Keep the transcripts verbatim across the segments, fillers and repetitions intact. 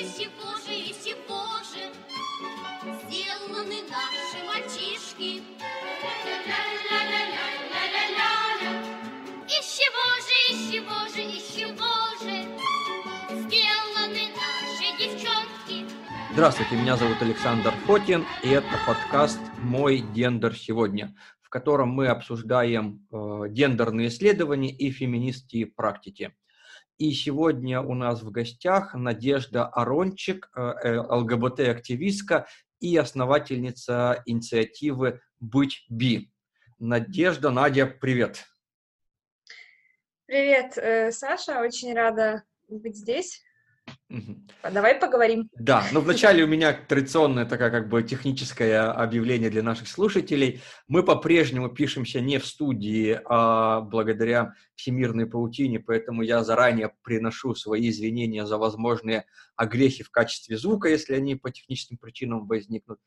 из его же, из его же сделаны наши мальчишки. Ля-ля-ля-ля-ля-ля-ля-ля-ля. Из чего же, из чего же, из чего же сделаны наши девчонки. Здравствуйте, меня зовут Александр Фокин, и это подкаст «Мой гендер сегодня», в котором мы обсуждаем э, гендерные исследования и феминистские практики. И сегодня у нас в гостях Надежда Арончик, ЛГБТ-активистка и основательница инициативы «Быть Би». Надежда, Надя, привет! Привет, Саша, очень рада быть здесь. Угу. Давай поговорим. Да, но вначале у меня традиционное такое как бы техническое объявление для наших слушателей. Мы по-прежнему пишемся не в студии, а благодаря всемирной паутине, поэтому я заранее приношу свои извинения за возможные огрехи в качестве звука, если они по техническим причинам возникнут.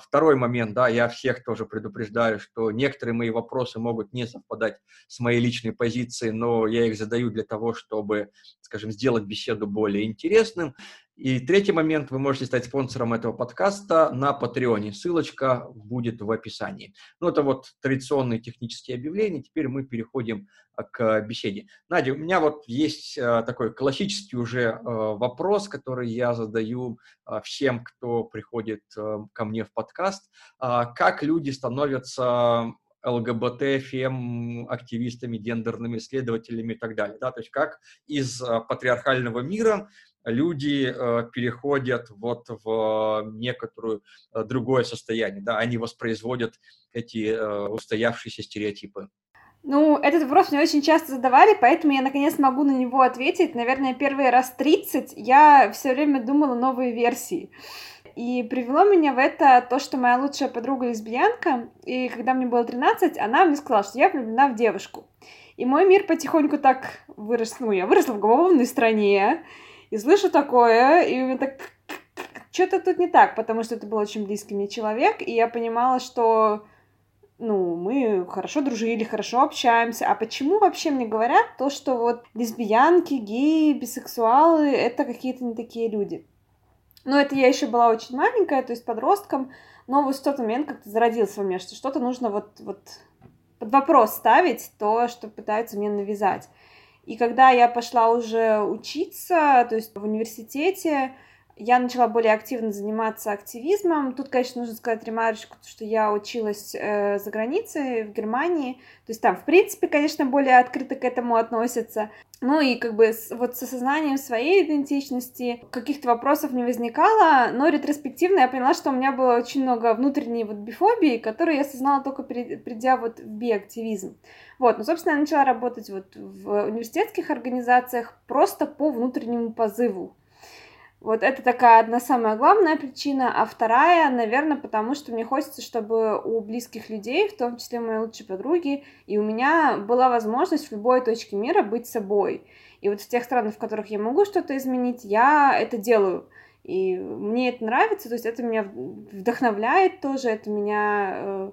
Второй момент, да, я всех тоже предупреждаю, что некоторые мои вопросы могут не совпадать с моей личной позицией, но я их задаю для того, чтобы, скажем, сделать беседу более интересным. И третий момент, вы можете стать спонсором этого подкаста на Патреоне. Ссылочка будет в описании. Ну, это вот традиционные технические объявления. Теперь мы переходим к беседе. Надя, у меня вот есть такой классический уже вопрос, который я задаю всем, кто приходит ко мне в подкаст. Как люди становятся ЛГБТ, фем, активистами, гендерными исследователями и так далее. Да? То есть как из патриархального мира люди э, переходят вот в некоторую э, другое состояние, да, они воспроизводят эти э, устоявшиеся стереотипы. Ну, этот вопрос мне очень часто задавали, поэтому я, наконец, могу на него ответить. Наверное, первые раз тридцать я все время думала новые версии. И привело меня в это то, что моя лучшая подруга лесбиянка, и когда мне было тринадцать, она мне сказала, что я влюблена в девушку. И мой мир потихоньку так вырос, ну, я выросла в уголовной стране, и слышу такое, и у меня так, что-то тут не так, потому что это был очень близкий мне человек, и я понимала, что, ну, мы хорошо дружили, хорошо общаемся, а почему вообще мне говорят то, что вот лесбиянки, геи, бисексуалы, это какие-то не такие люди. Но это я еще была очень маленькая, то есть подростком, но вот в тот момент как-то зародилось во мне, что что-то нужно вот, вот под вопрос ставить, то, что пытаются мне навязать. И когда я пошла уже учиться, то есть в университете, я начала более активно заниматься активизмом. Тут, конечно, нужно сказать ремарочку, что я училась э, за границей, в Германии. То есть там, в принципе, конечно, более открыто к этому относятся. Ну и как бы с, вот с осознанием своей идентичности каких-то вопросов не возникало, но ретроспективно я поняла, что у меня было очень много внутренней вот бифобии, которую я осознала только при, придя вот в биактивизм. Вот, ну, собственно, я начала работать вот в университетских организациях просто по внутреннему позыву. Вот это такая одна самая главная причина, а вторая, наверное, потому что мне хочется, чтобы у близких людей, в том числе моей лучшей подруги, и у меня была возможность в любой точке мира быть собой. И вот в тех странах, в которых я могу что-то изменить, я это делаю. И мне это нравится, то есть это меня вдохновляет тоже, это меня э,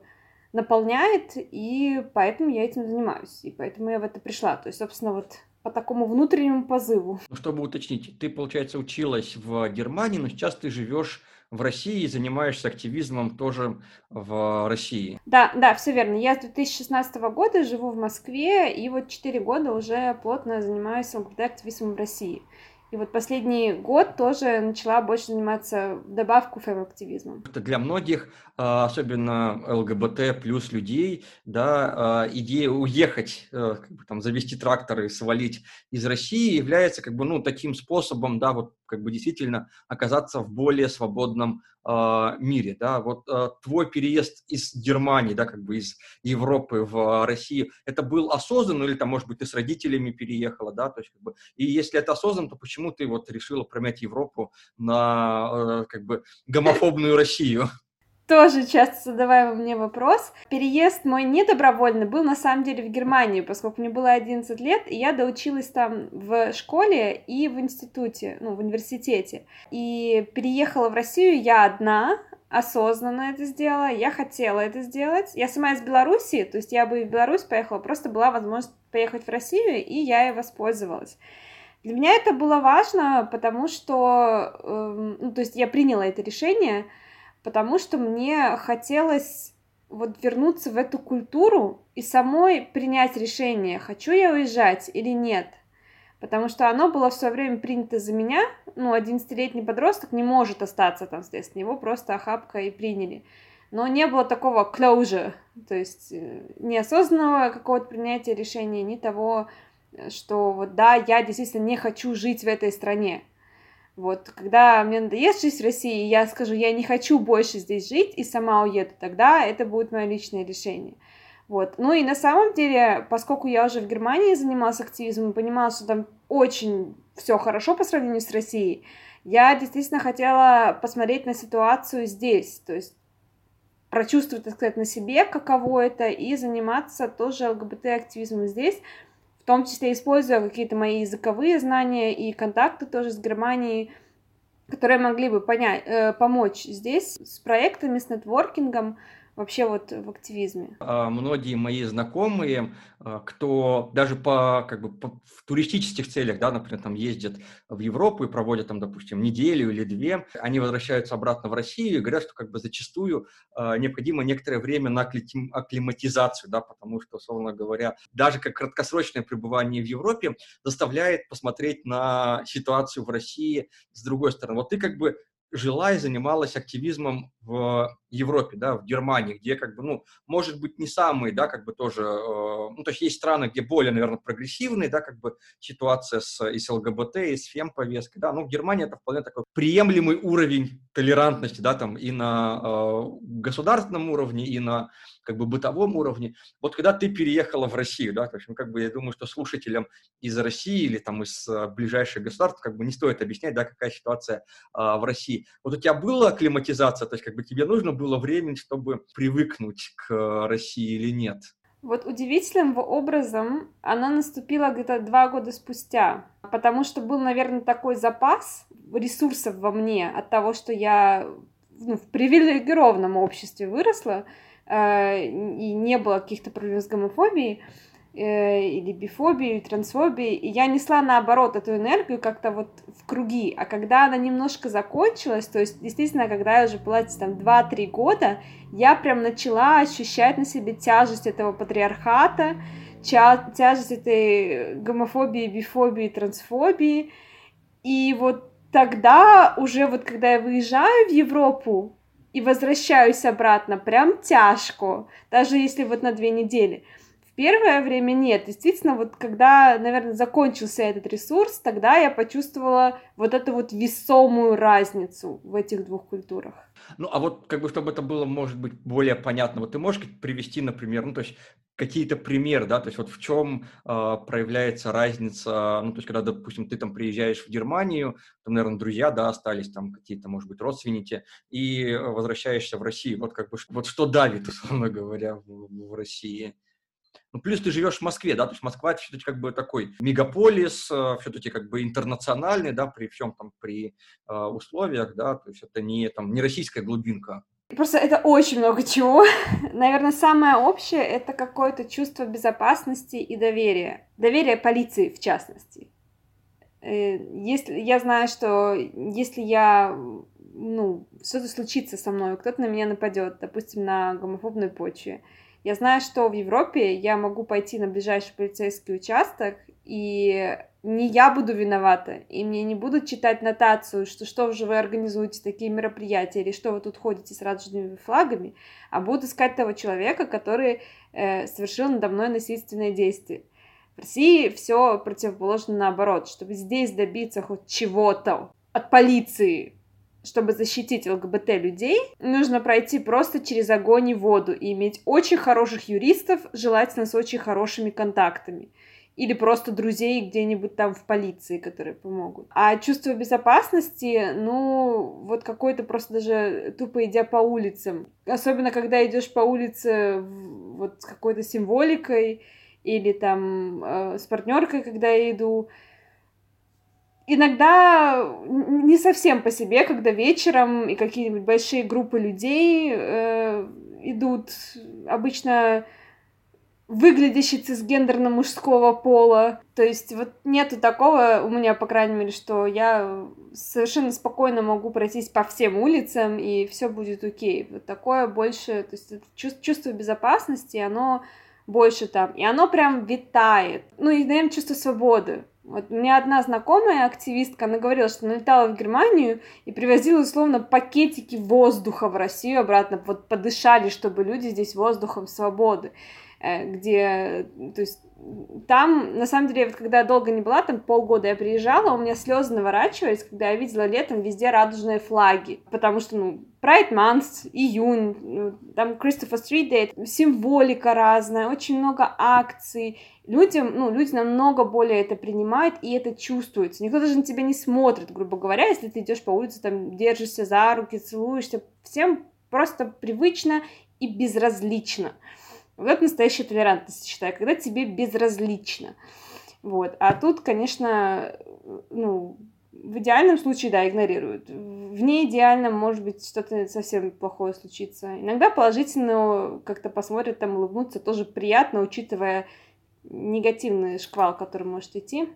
наполняет, и поэтому я этим занимаюсь, и поэтому я в это пришла. То есть, собственно, вот по такому внутреннему позыву. Чтобы уточнить, ты, получается, училась в Германии, но сейчас ты живешь в России и занимаешься активизмом тоже в России. Да, да, все верно. Я с две тысячи шестнадцатого года живу в Москве, и вот четыре года уже плотно занимаюсь активизмом в России. И вот последний год тоже начала больше заниматься добавку фем-активизмом. Это для многих, особенно ЛГБТ плюс людей, да, идея уехать, как бы там, завести трактор и свалить из России является как бы, ну, таким способом, да, вот, как бы действительно оказаться в более свободном э, мире. Да? Вот э, твой переезд из Германии, да, как бы из Европы в Россию, это был осознанно, или там, может быть, ты с родителями переехала, да, то есть, как бы, и если это осознанно, то почему ты вот решила променять Европу на э, как бы гомофобную Россию? Тоже часто задаваемый мне вопрос. Переезд мой недобровольный был на самом деле в Германию, поскольку мне было одиннадцать лет, и я доучилась там в школе и в институте, ну, в университете. И переехала в Россию я одна, осознанно это сделала, я хотела это сделать. Я сама из Беларуси, то есть я бы и в Беларусь поехала, просто была возможность поехать в Россию, и я ей воспользовалась. Для меня это было важно, потому что, э, ну, то есть я приняла это решение, потому что мне хотелось вот вернуться в эту культуру и самой принять решение, хочу я уезжать или нет. Потому что оно было в свое время принято за меня, ну, одиннадцатилетний подросток не может остаться там, соответственно, его просто охапка и приняли. Но не было такого closure, то есть неосознанного какого-то принятия решения, ни того, что вот да, я действительно не хочу жить в этой стране. Вот, когда мне надоест жить в России, я скажу, я не хочу больше здесь жить и сама уеду, тогда это будет мое личное решение. Вот, ну и на самом деле, поскольку я уже в Германии занималась активизмом и понимала, что там очень все хорошо по сравнению с Россией, я действительно хотела посмотреть на ситуацию здесь, то есть прочувствовать, так сказать, на себе, каково это, и заниматься тоже ЛГБТ-активизмом здесь, в том числе используя какие-то мои языковые знания и контакты тоже с Германией, которые могли бы понять, э, помочь здесь с проектами, с нетворкингом, вообще вот в активизме. Многие мои знакомые, кто даже по, как бы, по, в туристических целях, да, например, там ездят в Европу и проводят там, допустим, неделю или две, они возвращаются обратно в Россию и говорят, что как бы зачастую э, необходимо некоторое время на акклиматизацию, да, потому что, условно говоря, даже как краткосрочное пребывание в Европе заставляет посмотреть на ситуацию в России с другой стороны. Вот ты как бы жила и занималась активизмом в Европе, да, в Германии, где, как бы, ну, может быть, не самые, да, как бы тоже, э, ну, то есть есть страны, где более, наверное, прогрессивные, да, как бы ситуация с, и с ЛГБТ, и с фем-повесткой, да, ну, в Германии это вполне такой приемлемый уровень толерантности, да, там, и на э, государственном уровне, и на, как бы, бытовом уровне. Вот когда ты переехала в Россию, да, в общем, как бы, я думаю, что слушателям из России или, там, из э, ближайших государств, как бы, не стоит объяснять, да, какая ситуация э, в России. Вот у тебя была акклиматизация, то есть, как бы, тебе нужно было время, чтобы привыкнуть к России или нет? Вот удивительным образом она наступила где-то два года спустя, потому что был, наверное, такой запас ресурсов во мне от того, что я, ну, в привилегированном обществе выросла, э, и не было каких-то проблем с гомофобией, э, или бифобией, или трансфобией, и я несла, наоборот, эту энергию как-то вот в круги, а когда она немножко закончилась, то есть, действительно, когда я уже была там два-три года, я прям начала ощущать на себе тяжесть этого патриархата, тя- тяжесть этой гомофобии, бифобии, трансфобии, и вот тогда уже вот, когда я выезжаю в Европу и возвращаюсь обратно, прям тяжко, даже если вот на две недели. Первое время нет. Действительно, вот когда, наверное, закончился этот ресурс, тогда я почувствовала вот эту вот весомую разницу в этих двух культурах. Ну, а вот, как бы, чтобы это было, может быть, более понятно, вот ты можешь привести, например, ну, то есть какие-то примеры, да, то есть вот в чем э, проявляется разница, ну, то есть когда, допустим, ты там приезжаешь в Германию, там, наверное, друзья, да, остались там какие-то, может быть, родственники, и возвращаешься в Россию, вот как бы, вот что давит, условно говоря, в, в России? Ну, плюс ты живешь в Москве, да, то есть Москва это все-таки как бы такой мегаполис, все-таки как бы интернациональный, да, при всем там, при э, условиях, да, то есть это не, там, не российская глубинка. Просто это очень много чего. Наверное, самое общее — это какое-то чувство безопасности и доверия. Доверие полиции, в частности. Если, я знаю, что если я, ну, что-то случится со мной, кто-то на меня нападет, допустим, на гомофобной почве, я знаю, что в Европе я могу пойти на ближайший полицейский участок, и не я буду виновата, и мне не будут читать нотацию, что что же вы организуете такие мероприятия, или что вы тут ходите с радужными флагами, а будут искать того человека, который э, совершил надо мной насильственное действие. В России все противоположно наоборот, чтобы здесь добиться хоть чего-то от полиции, чтобы защитить ЛГБТ-людей, нужно пройти просто через огонь и воду и иметь очень хороших юристов, желательно с очень хорошими контактами. Или просто друзей где-нибудь там в полиции, которые помогут. А чувство безопасности, ну, вот какое-то просто даже тупо идя по улицам. Особенно, когда идешь по улице вот с какой-то символикой или там э, с партнеркой, когда я иду. Иногда не совсем по себе, когда вечером и какие-нибудь большие группы людей э, идут. Обычно выглядящий цисгендерно-мужского пола. То есть вот нету такого у меня, по крайней мере, что я совершенно спокойно могу пройтись по всем улицам, и все будет окей. Вот такое больше... То есть это чувство, чувство безопасности, оно больше там. И оно прям витает. Ну и, наверное, чувство свободы. Вот у меня одна знакомая активистка, она говорила, что она летала в Германию и привозила, условно, пакетики воздуха в Россию обратно. Вот подышали, чтобы люди здесь воздухом свободы. Где, то есть, там, на самом деле, вот когда я долго не была, там полгода я приезжала, у меня слезы наворачивались, когда я видела летом везде радужные флаги, потому что, ну, Pride Month, июнь, там Christopher Street Day, символика разная, очень много акций, людям, ну, люди намного более это принимают, и это чувствуется, никто даже на тебя не смотрит, грубо говоря, если ты идешь по улице, там, держишься за руки, целуешься, всем просто привычно и безразлично. Вот настоящая толерантность, считаю, когда тебе безразлично. Вот. А тут, конечно, ну, в идеальном случае, да, игнорируют. В неидеальном, может быть, что-то совсем плохое случится. Иногда положительно как-то посмотрят, там, улыбнуться, тоже приятно, учитывая негативный шквал, который может идти.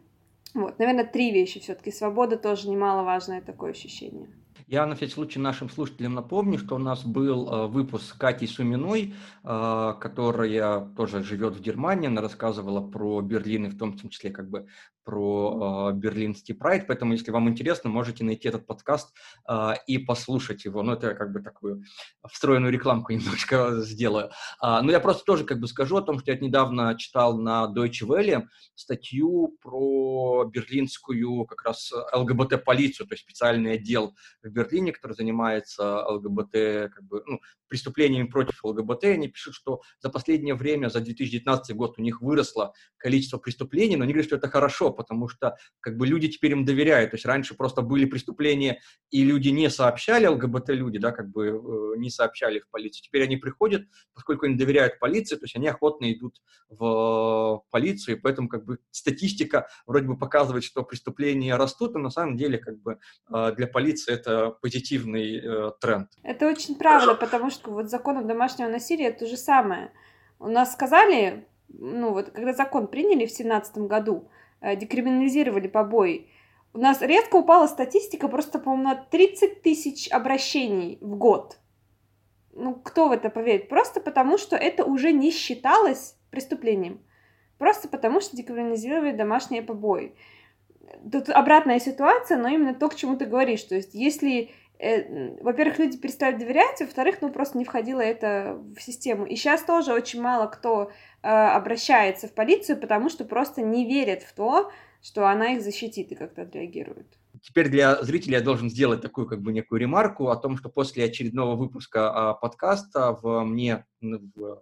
Вот, наверное, три вещи все-таки. Свобода тоже немаловажное такое ощущение. Я на всякий случай нашим слушателям напомню, что у нас был выпуск с Катей Суминой, которая тоже живет в Германии. Она рассказывала про Берлин и в том числе как бы про берлинский прайд. Поэтому, если вам интересно, можете найти этот подкаст и послушать его. Ну, это я как бы такую встроенную рекламку немножко сделаю. Но я просто тоже как бы скажу о том, что я недавно читал на Deutsche Welle статью про берлинскую как раз ЛГБТ-полицию, то есть специальный отдел в Берлине, который занимается ЛГБТ, как бы, ну, преступлениями против ЛГБТ. Они пишут, что за последнее время, за две тысячи девятнадцатый год у них выросло количество преступлений, но они говорят, что это хорошо, потому что как бы люди теперь им доверяют. То есть раньше просто были преступления, и люди не сообщали, ЛГБТ-люди, да, как бы не сообщали в полицию. Теперь они приходят, поскольку они доверяют полиции, то есть они охотно идут в полицию, и поэтому как бы статистика вроде бы показывает, что преступления растут, но на самом деле как бы для полиции это позитивный э, тренд. Это очень правда, потому что вот законом домашнего насилия то же самое. У нас сказали, ну вот когда закон приняли в семнадцатом году, э, декриминализировали побои, у нас резко упала статистика просто, по-моему, на тридцать тысяч обращений в год. Ну, кто в это поверит? Просто потому, что это уже не считалось преступлением. Просто потому, что декриминализировали домашние побои. Тут обратная ситуация, но именно то, к чему ты говоришь. То есть, если, э, во-первых, люди перестали доверять, во-вторых, ну, просто не входило это в систему. И сейчас тоже очень мало кто э, обращается в полицию, потому что просто не верят в то, что она их защитит и как-то отреагирует. Теперь для зрителей я должен сделать такую как бы некую ремарку о том, что после очередного выпуска а, подкаста в мне в, в,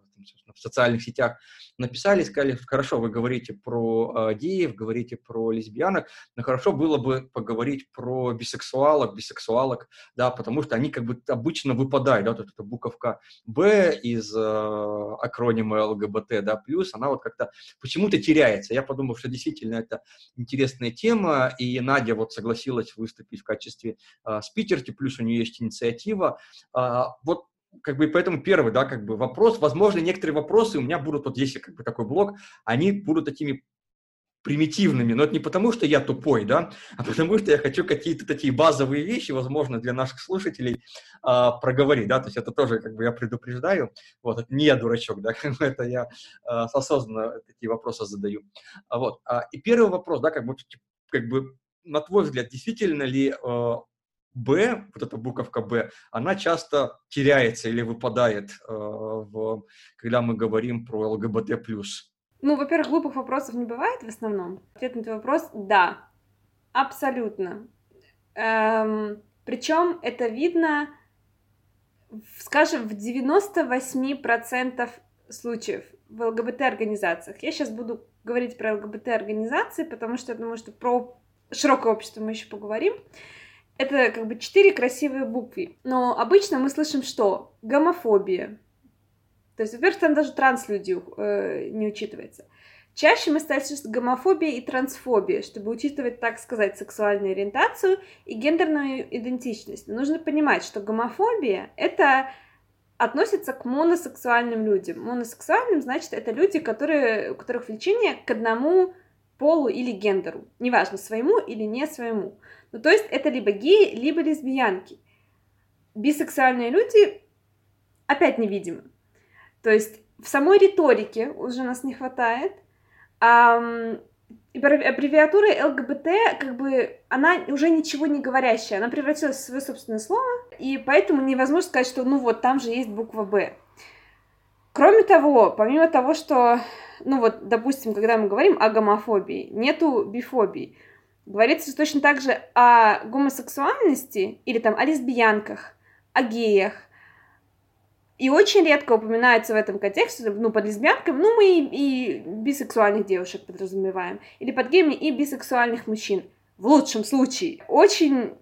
в социальных сетях написали, сказали, хорошо, вы говорите про а, геев, говорите про лесбиянок, но хорошо было бы поговорить про бисексуалок, бисексуалок, да, потому что они как бы обычно выпадают, да, вот эта буковка Б из а, акронима ЛГБТ, да, плюс, она вот как-то почему-то теряется. Я подумал, что действительно это интересная тема, и Надя вот согласилась выступить в качестве а, спикерки, плюс у нее есть инициатива. А, вот как бы поэтому первый, да, как бы вопрос, возможно, некоторые вопросы у меня будут, вот если как бы такой блог, они будут такими примитивными, но это не потому, что я тупой, да, а потому, что я хочу какие-то такие базовые вещи, возможно, для наших слушателей а, проговорить, да, то есть это тоже, как бы, я предупреждаю, вот, это не я дурачок, да, это я а, осознанно такие вопросы задаю. А, вот, а, и первый вопрос, да, как бы, как бы на твой взгляд, действительно ли э, «Б», вот эта буковка «Б», она часто теряется или выпадает, э, в, когда мы говорим про ЛГБТ+. Ну, во-первых, глупых вопросов не бывает в основном. Ответ на твой вопрос – да, абсолютно. Эм, причем это видно, скажем, в девяносто восемь процентов случаев в ЛГБТ-организациях. Я сейчас буду говорить про ЛГБТ-организации, потому что я думаю, что про широкое общество мы еще поговорим. Это как бы четыре красивые буквы. Но обычно мы слышим, что гомофобия. То есть, во-первых, там даже транслюди э, не учитывается. Чаще мы ставим гомофобия и трансфобия, чтобы учитывать, так сказать, сексуальную ориентацию и гендерную идентичность. Но нужно понимать, что гомофобия — это относится к моносексуальным людям. Моносексуальным, значит, это люди, которые, у которых влечение к одному полу или гендеру. Неважно, своему или не своему. Ну, то есть, это либо геи, либо лесбиянки. Бисексуальные люди опять невидимы. То есть, в самой риторике уже нас не хватает. А аббревиатура ЛГБТ, как бы, она уже ничего не говорящая. Она превратилась в свое собственное слово, и поэтому невозможно сказать, что, ну вот, там же есть буква «Б». Кроме того, помимо того, что, ну вот, допустим, когда мы говорим о гомофобии, нету бифобии. Говорится точно так же о гомосексуальности или там о лесбиянках, о геях. И очень редко упоминается в этом контексте, ну, под лесбиянками, ну, мы и, и бисексуальных девушек подразумеваем, или под геями и бисексуальных мужчин, в лучшем случае. Очень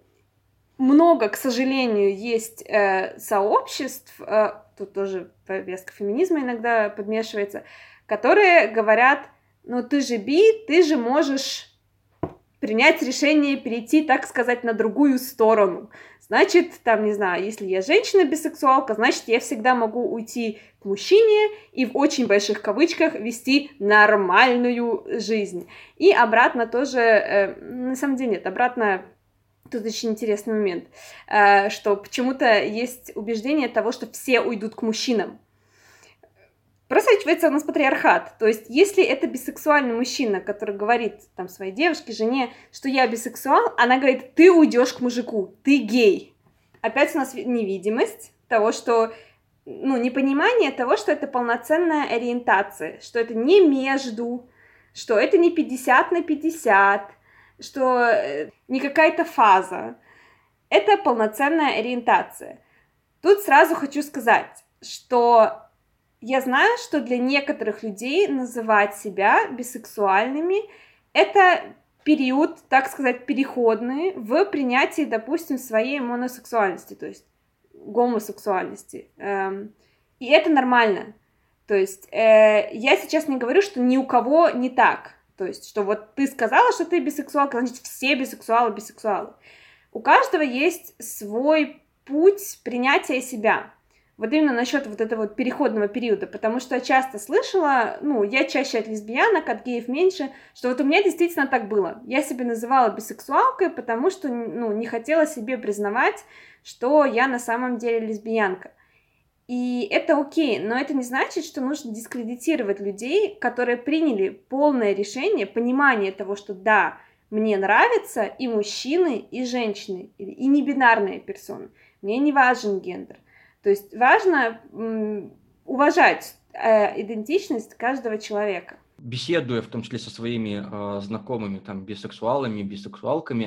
много, к сожалению, есть э, сообществ, э, тут тоже повестка феминизма иногда подмешивается, которые говорят, ну, ты же би, ты же можешь принять решение перейти, так сказать, на другую сторону. Значит, там, не знаю, если я женщина-бисексуалка, значит, я всегда могу уйти к мужчине и в очень больших кавычках вести нормальную жизнь. И обратно тоже, э, на самом деле нет, обратно, тут очень интересный момент, э, что почему-то есть убеждение того, что все уйдут к мужчинам. Просачивается у нас патриархат, то есть если это бисексуальный мужчина, который говорит там своей девушке, жене, что я бисексуал, она говорит, ты уйдешь к мужику, ты гей. Опять у нас невидимость того, что, ну, непонимание того, что это полноценная ориентация, что это не между, что это не пятьдесят на пятьдесят, что не какая-то фаза, это полноценная ориентация. Тут сразу хочу сказать, что... Я знаю, что для некоторых людей называть себя бисексуальными – это период, так сказать, переходный в принятии, допустим, своей моносексуальности, то есть гомосексуальности. И это нормально. То есть я сейчас не говорю, что ни у кого не так. То есть, что вот ты сказала, что ты бисексуалка, значит, все бисексуалы бисексуалы. У каждого есть свой путь принятия себя. Вот именно насчет вот этого вот переходного периода, потому что я часто слышала, ну, я чаще от лесбиянок, от геев меньше, что вот у меня действительно так было. Я себя называла бисексуалкой, потому что, ну, не хотела себе признавать, что я на самом деле лесбиянка. И это окей, но это не значит, что нужно дискредитировать людей, которые приняли полное решение, понимание того, что да, мне нравятся и мужчины, и женщины, и небинарные персоны, мне не важен гендер. То есть важно м, уважать э, идентичность каждого человека. Беседуя, в том числе со своими э, знакомыми там, бисексуалами, бисексуалками,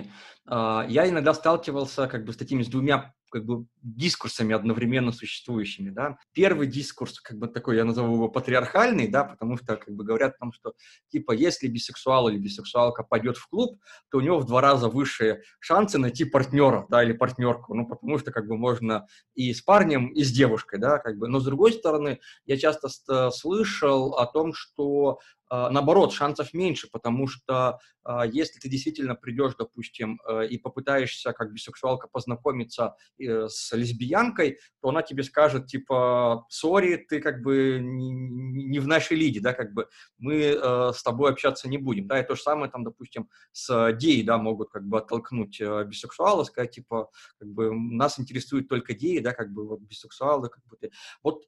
э, я иногда сталкивался как бы, с такими с двумя как бы, дискурсами одновременно существующими. Да? Первый дискурс, как бы такой, я назову его патриархальный, да, потому что как бы, говорят о том, что типа, если бисексуал или бисексуалка пойдет в клуб, то у него в два раза выше шансы найти партнера, да, или партнерку, ну, потому что как бы, можно и с парнем, и с девушкой. Да, как бы. Но с другой стороны, я часто ст- слышал о том, что наоборот, шансов меньше, потому что если ты действительно придешь, допустим, и попытаешься как бисексуалка познакомиться с лесбиянкой, то она тебе скажет, типа, сори, ты как бы не в нашей лиге, да, как бы мы с тобой общаться не будем, да, и то же самое там, допустим, с геи, да, могут как бы оттолкнуть бисексуала, сказать, типа, как бы нас интересуют только геи, да, как бы вот бисексуалы, как бы, вот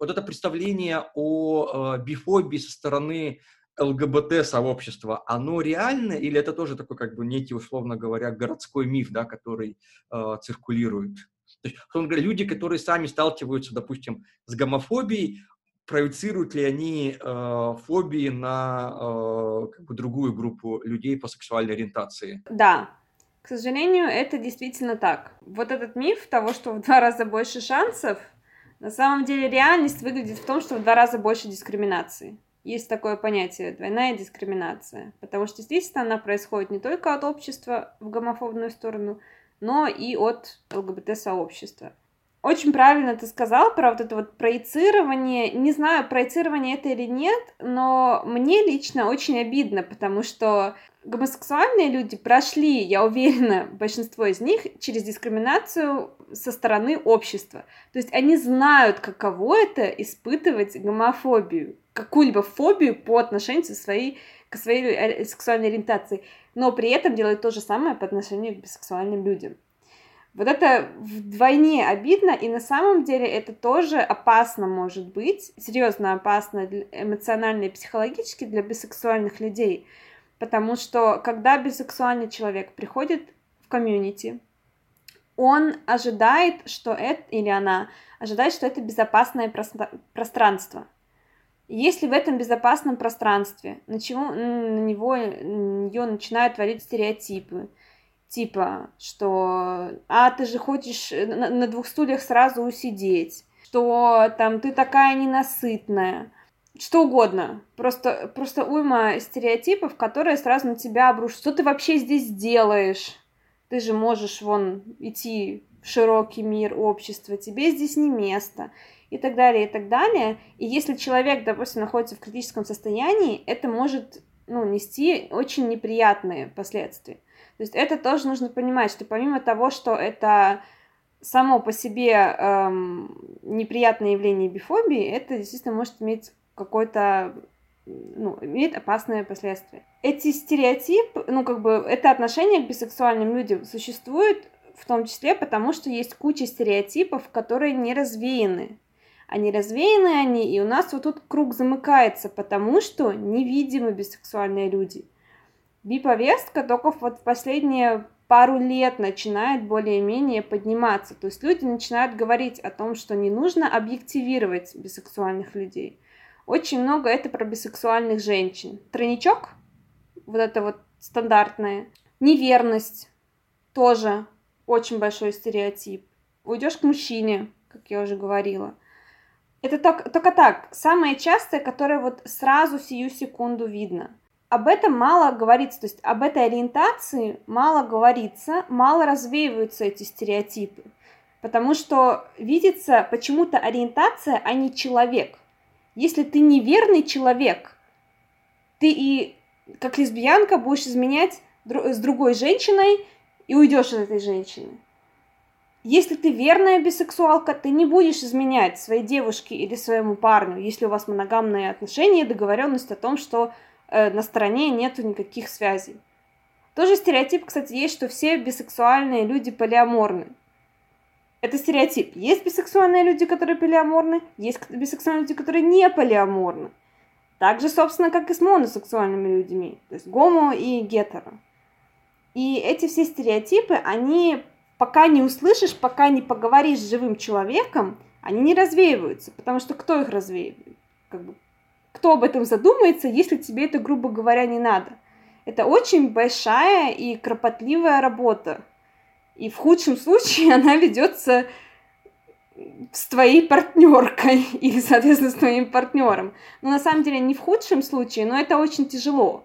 Вот это представление о э, бифобии со стороны ЛГБТ-сообщества, оно реально или это тоже такой, как бы, некий, условно говоря, городской миф, да, который э, циркулирует? То есть, люди, которые сами сталкиваются, допустим, с гомофобией, проецируют ли они э, фобии на э, как бы другую группу людей по сексуальной ориентации? Да. К сожалению, это действительно так. Вот этот миф того, что в два раза больше шансов, на самом деле реальность выглядит в том, что в два раза больше дискриминации. Есть такое понятие «двойная дискриминация», потому что, естественно, она происходит не только от общества в гомофобную сторону, но и от ЛГБТ-сообщества. Очень правильно ты сказал про вот это вот проецирование. Не знаю, проецирование это или нет, но мне лично очень обидно, потому что гомосексуальные люди прошли, я уверена, большинство из них, через дискриминацию со стороны общества. То есть они знают, каково это испытывать гомофобию, какую-либо фобию по отношению со своей, к своей сексуальной ориентации, но при этом делают то же самое по отношению к бисексуальным людям. Вот это вдвойне обидно, и на самом деле это тоже опасно может быть, серьезно опасно эмоционально и психологически для бисексуальных людей. Потому что, когда бисексуальный человек приходит в комьюнити, он ожидает, что это, или она ожидает, что это безопасное пространство. Если в этом безопасном пространстве на, чего, на него, на нее начинают творить стереотипы, типа, что «а, ты же хочешь на, на двух стульях сразу усидеть», что там «ты такая ненасытная», что угодно, просто, просто уйма стереотипов, которые сразу на тебя обрушат. Что ты вообще здесь делаешь? Ты же можешь вон идти в широкий мир общества, тебе здесь не место, и так далее, и так далее. И если человек, допустим, находится в критическом состоянии, это может, ну, нести очень неприятные последствия. То есть это тоже нужно понимать, что помимо того, что это само по себе эм, неприятное явление бифобии, это действительно может иметь какой-то, ну, имеет опасные последствия. Эти стереотипы, ну, как бы, это отношение к бисексуальным людям существует в том числе потому, что есть куча стереотипов, которые не развеяны. Они развеяны, они, и у нас вот тут круг замыкается, потому что невидимы бисексуальные люди. Би-повестка только вот в последние пару лет начинает более-менее подниматься. То есть люди начинают говорить о том, что не нужно объективировать бисексуальных людей. Очень много это про бисексуальных женщин. Тройничок, вот это вот стандартное. Неверность, тоже очень большой стереотип. Уйдешь к мужчине, как я уже говорила. Это только, только так, самое частое, которое вот сразу сию секунду видно. Об этом мало говорится, то есть об этой ориентации мало говорится, мало развеиваются эти стереотипы. Потому что видится почему-то ориентация, а не человек. Если ты неверный человек, ты и как лесбиянка будешь изменять с другой женщиной и уйдешь от этой женщины. Если ты верная бисексуалка, ты не будешь изменять своей девушке или своему парню, если у вас моногамные отношения и договоренность о том, что э, на стороне нету никаких связей. Тоже стереотип, кстати, есть, что все бисексуальные люди полиаморны. Это стереотип. Есть бисексуальные люди, которые полиаморны, есть бисексуальные люди, которые не полиаморны. Так же, собственно, как и с моносексуальными людьми, то есть гомо и гетеро. И эти все стереотипы, они пока не услышишь, пока не поговоришь с живым человеком, они не развеиваются, потому что кто их развеивает? Как бы, кто об этом задумается, если тебе это, грубо говоря, не надо? Это очень большая и кропотливая работа. И в худшем случае она ведется с твоей партнеркой или, соответственно, с твоим партнером. Но на самом деле не в худшем случае, но это очень тяжело,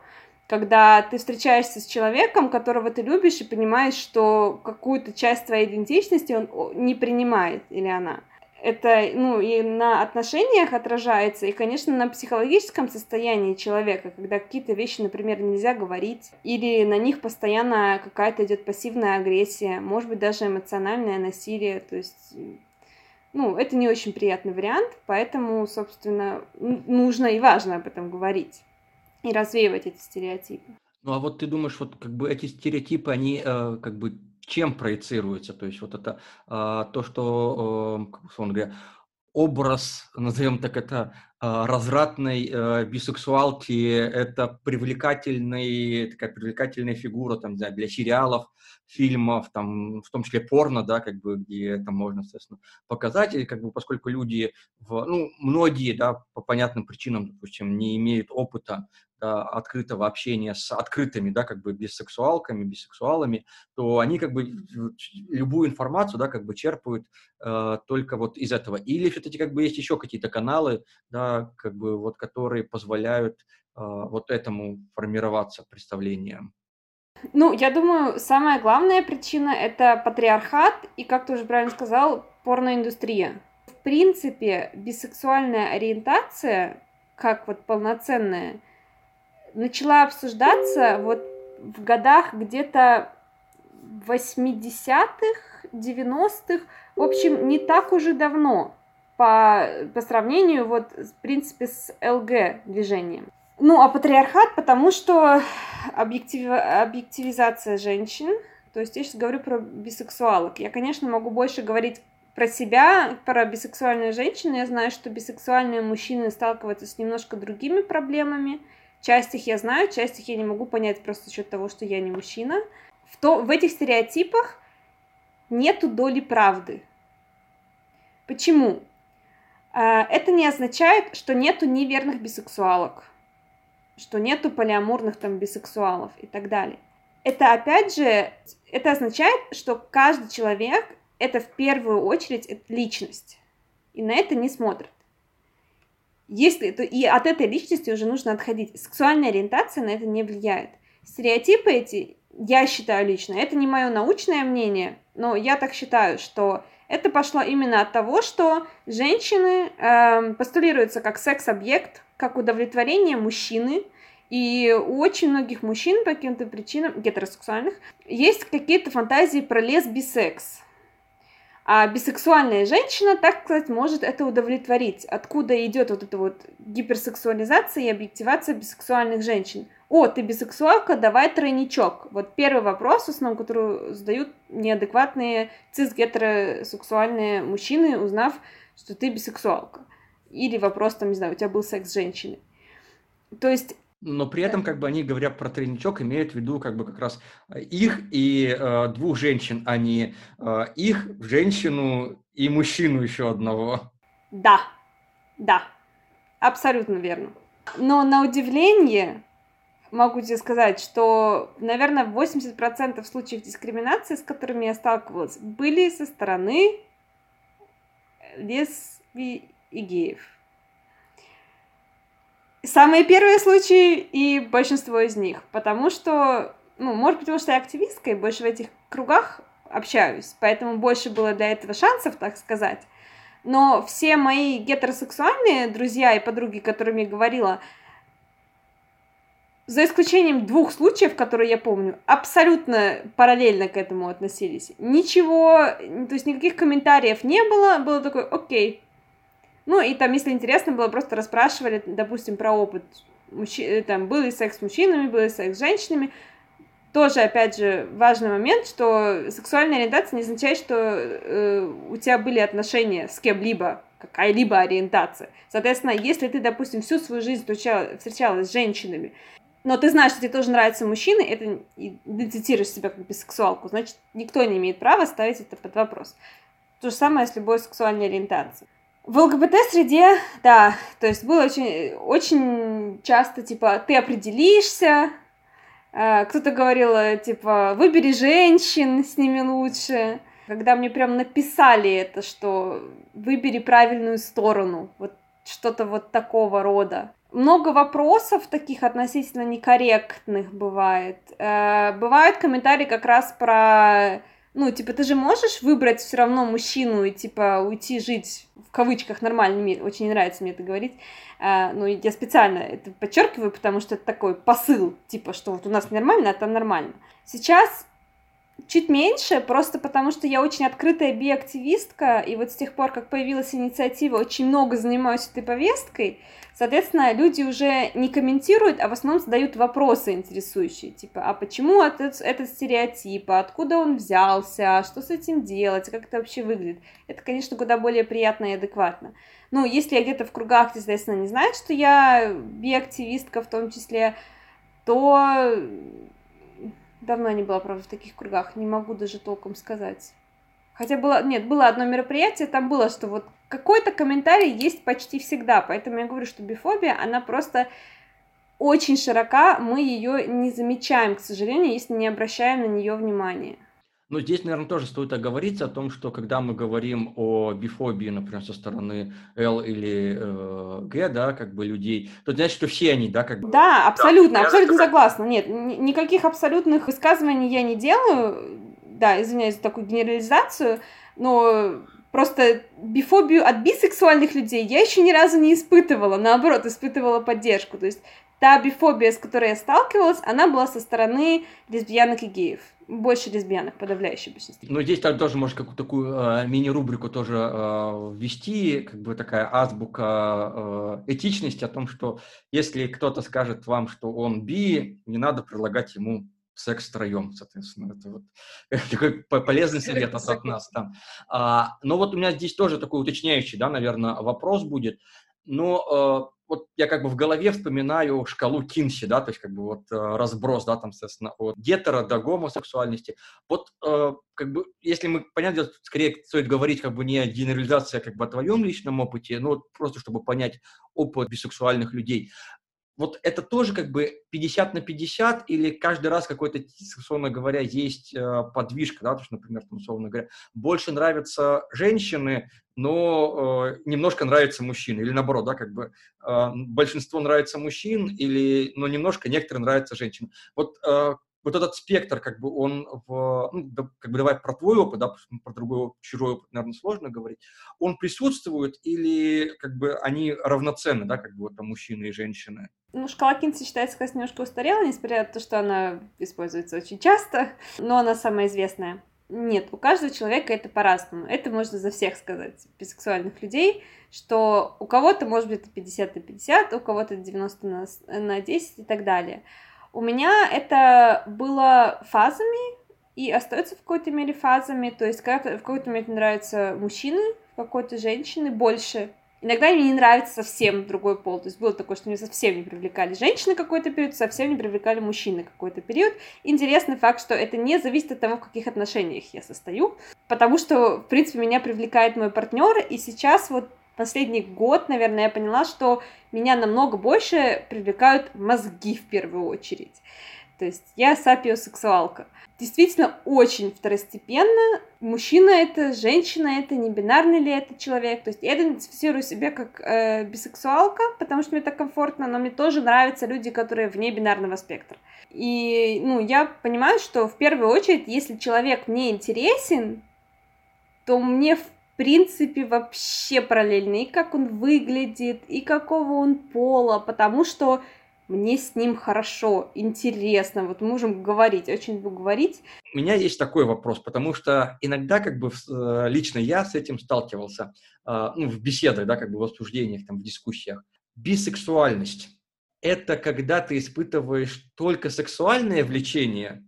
когда ты встречаешься с человеком, которого ты любишь, и понимаешь, что какую-то часть твоей идентичности он не принимает или она. Это, ну, и на отношениях отражается, и, конечно, на психологическом состоянии человека, когда какие-то вещи, например, нельзя говорить, или на них постоянно какая-то идет пассивная агрессия, может быть, даже эмоциональное насилие, то есть, ну, это не очень приятный вариант, поэтому, собственно, нужно и важно об этом говорить и развеивать эти стереотипы. Ну, а вот ты думаешь, вот как бы эти стереотипы, они э, как бы чем проецируется, то есть вот это а, то, что, э, как условно говоря, образ, назовем так это, а, развратной а, бисексуалки, это привлекательный, такая привлекательная фигура там, да, для сериалов, фильмов, там, в том числе порно, да, как бы, где это можно, естественно, показать, и как бы, поскольку люди, в, ну, многие, да, по понятным причинам, допустим, не имеют опыта да, открытого общения с открытыми, да, как бы, бисексуалками, бисексуалами, то они, как бы, любую информацию, да, как бы, черпают э, только вот из этого. Или все-таки, как бы, есть еще какие-то каналы, да, как бы, вот, которые позволяют э, вот этому формироваться представлением. Ну, я думаю, самая главная причина — это патриархат и, как ты уже правильно сказал, порноиндустрия. В принципе, бисексуальная ориентация, как вот полноценная, начала обсуждаться вот в годах где-то восьмидесятых, девяностых, в общем, не так уже давно по, по сравнению вот, в принципе, с ЛГ-движением. Ну, а патриархат, потому что объектив, объективизация женщин, то есть я сейчас говорю про бисексуалок. Я, конечно, могу больше говорить про себя, про бисексуальную женщину. Я знаю, что бисексуальные мужчины сталкиваются с немножко другими проблемами. Часть их я знаю, часть их я не могу понять просто за счет того, что я не мужчина. В, то, в этих стереотипах нету доли правды. Почему? Это не означает, что нету неверных бисексуалок, что нету полиаморных там бисексуалов и так далее. Это, опять же, это означает, что каждый человек — это в первую очередь это личность, и на это не смотрят. Если, то и от этой личности уже нужно отходить. Сексуальная ориентация на это не влияет. Стереотипы эти, я считаю лично, это не мое научное мнение, но я так считаю, что это пошло именно от того, что женщины э, постулируются как секс-объект, как удовлетворение мужчины, и у очень многих мужчин по каким-то причинам, гетеросексуальных, есть какие-то фантазии про лесбисекс. А бисексуальная женщина, так сказать, может это удовлетворить. Откуда идет вот эта вот гиперсексуализация и объективация бисексуальных женщин? О, ты бисексуалка, давай тройничок. Вот первый вопрос, в основном, который задают неадекватные цисгетеросексуальные мужчины, узнав, что ты бисексуалка. Или вопрос, там, не знаю, у тебя был секс с женщиной. То есть... Но при этом, как бы, они, говоря про тройничок, имеют в виду, как бы, как раз их и э, двух женщин, а не э, их, женщину и мужчину еще одного. Да, да, абсолютно верно. Но на удивление могу тебе сказать, что, наверное, восемьдесят процентов случаев дискриминации, с которыми я сталкивалась, были со стороны лесби и геев. Самые первые случаи и большинство из них, потому что, ну, может быть, потому что я активистка и больше в этих кругах общаюсь, поэтому больше было для этого шансов, так сказать. Но все мои гетеросексуальные друзья и подруги, которыми я говорила, за исключением двух случаев, которые я помню, абсолютно параллельно к этому относились. Ничего, то есть никаких комментариев не было, было такое «окей». Ну, и там, если интересно было, просто расспрашивали, допустим, про опыт. Мужчи... Там, был ли секс с мужчинами, был ли секс с женщинами. Тоже, опять же, важный момент, что сексуальная ориентация не означает, что э, у тебя были отношения с кем-либо, какая-либо ориентация. Соответственно, если ты, допустим, всю свою жизнь встречалась с женщинами, но ты знаешь, что тебе тоже нравятся мужчины, это идентифицируешь себя как бисексуалку, значит, никто не имеет права ставить это под вопрос. То же самое с любой сексуальной ориентацией. В ЛГБТ-среде, да, то есть было очень, очень часто, типа, ты определишься, кто-то говорил, типа, выбери женщин, с ними лучше. Когда мне прям написали это, что выбери правильную сторону, вот что-то вот такого рода. Много вопросов таких относительно некорректных бывает. Бывают комментарии как раз про... Ну, типа, ты же можешь выбрать все равно мужчину и, типа, уйти жить, в кавычках, нормальный мир. Очень не нравится мне это говорить. А, ну, я специально это подчеркиваю, потому что это такой посыл, типа, что вот у нас нормально, а там нормально. Сейчас чуть меньше, просто потому что я очень открытая биактивистка, и вот с тех пор, как появилась инициатива, очень много занимаюсь этой повесткой. Соответственно, люди уже не комментируют, а в основном задают вопросы интересующие, типа, а почему этот, этот стереотип, откуда он взялся, что с этим делать, как это вообще выглядит. Это, конечно, куда более приятно и адекватно. Ну, если я где-то в кругах, естественно, не знаю, что я биактивистка в том числе, то давно не была, правда, в таких кругах, не могу даже толком сказать. Хотя было, нет, было одно мероприятие, там было, что вот какой-то комментарий есть почти всегда, поэтому я говорю, что бифобия, она просто очень широка, мы ее не замечаем, к сожалению, если не обращаем на нее внимания. Но здесь, наверное, тоже стоит оговориться о том, что когда мы говорим о бифобии, например, со стороны Л или э, Г, да, как бы людей, то значит, что все они, да, как бы... Да, абсолютно, да, абсолютно это... согласна. Нет, н- никаких абсолютных высказываний я не делаю, да, извиняюсь за такую генерализацию, но... Просто бифобию от бисексуальных людей я еще ни разу не испытывала, наоборот, испытывала поддержку. То есть та бифобия, с которой я сталкивалась, она была со стороны лесбиянок и геев. Больше лесбиянок, подавляющее большинство. Ну, здесь тоже можно какую-то такую э, мини-рубрику тоже э, ввести, как бы такая азбука э, этичности о том, что если кто-то скажет вам, что он би, не надо предлагать ему секс втроем, соответственно, это вот такой полезный совет от, от нас там. А, но вот у меня здесь тоже такой уточняющий, да, наверное, вопрос будет. Но э, вот я как бы в голове вспоминаю шкалу Кинси, да, то есть как бы вот э, разброс, да, там, соответственно, от гетеро до гомосексуальности. Вот э, как бы, если мы, понятно, скорее стоит говорить как бы не о генерализации, а как бы о твоем личном опыте, но вот просто чтобы понять опыт бисексуальных людей. Вот это тоже как бы пятьдесят на пятьдесят или каждый раз какой-то, условно говоря, есть э, подвижка, да, то есть, например, там, условно говоря, больше нравятся женщины, но э, немножко нравятся мужчины, или наоборот, да, как бы э, большинство нравится мужчин, или, но немножко некоторые нравятся женщины. Вот, э, вот этот спектр, как бы он, в, ну, да, как бы давай про твой опыт, да, про другой чужой опыт, наверное, сложно говорить, он присутствует или как бы они равноценны, да, как бы вот там мужчины и женщины? Ну, шкала Кинси считается, конечно, немножко устарела, несмотря на то, что она используется очень часто, но она самая известная. Нет, у каждого человека это по-разному. Это можно за всех сказать, бисексуальных людей, что у кого-то, может быть, пятьдесят на пятьдесят, у кого-то девяносто на десять и так далее. У меня это было фазами и остается в какой-то мере фазами. То есть в какой-то мере нравятся мужчины, в какой-то женщины больше. Иногда мне не нравится совсем другой пол. То есть было такое, что меня совсем не привлекали женщины какой-то период, совсем не привлекали мужчины какой-то период. Интересный факт, что это не зависит от того, в каких отношениях я состою. Потому что, в принципе, меня привлекает мой партнер. И сейчас вот последний год, наверное, я поняла, что меня намного больше привлекают мозги в первую очередь. То есть я сапиосексуалка. Действительно, очень второстепенно. Мужчина это, женщина это, не бинарный ли это человек. То есть я идентифицирую себя как э, бисексуалка, потому что мне так комфортно, но мне тоже нравятся люди, которые вне бинарного спектра. И ну, я понимаю, что в первую очередь, если человек мне интересен, то мне в принципе вообще параллельно и как он выглядит, и какого он пола, потому что мне с ним хорошо, интересно, вот мы можем говорить, очень люблю говорить. У меня есть такой вопрос, потому что иногда как бы лично я с этим сталкивался, ну, в беседах, да, как бы в обсуждениях, там, в дискуссиях. Бисексуальность – это когда ты испытываешь только сексуальное влечение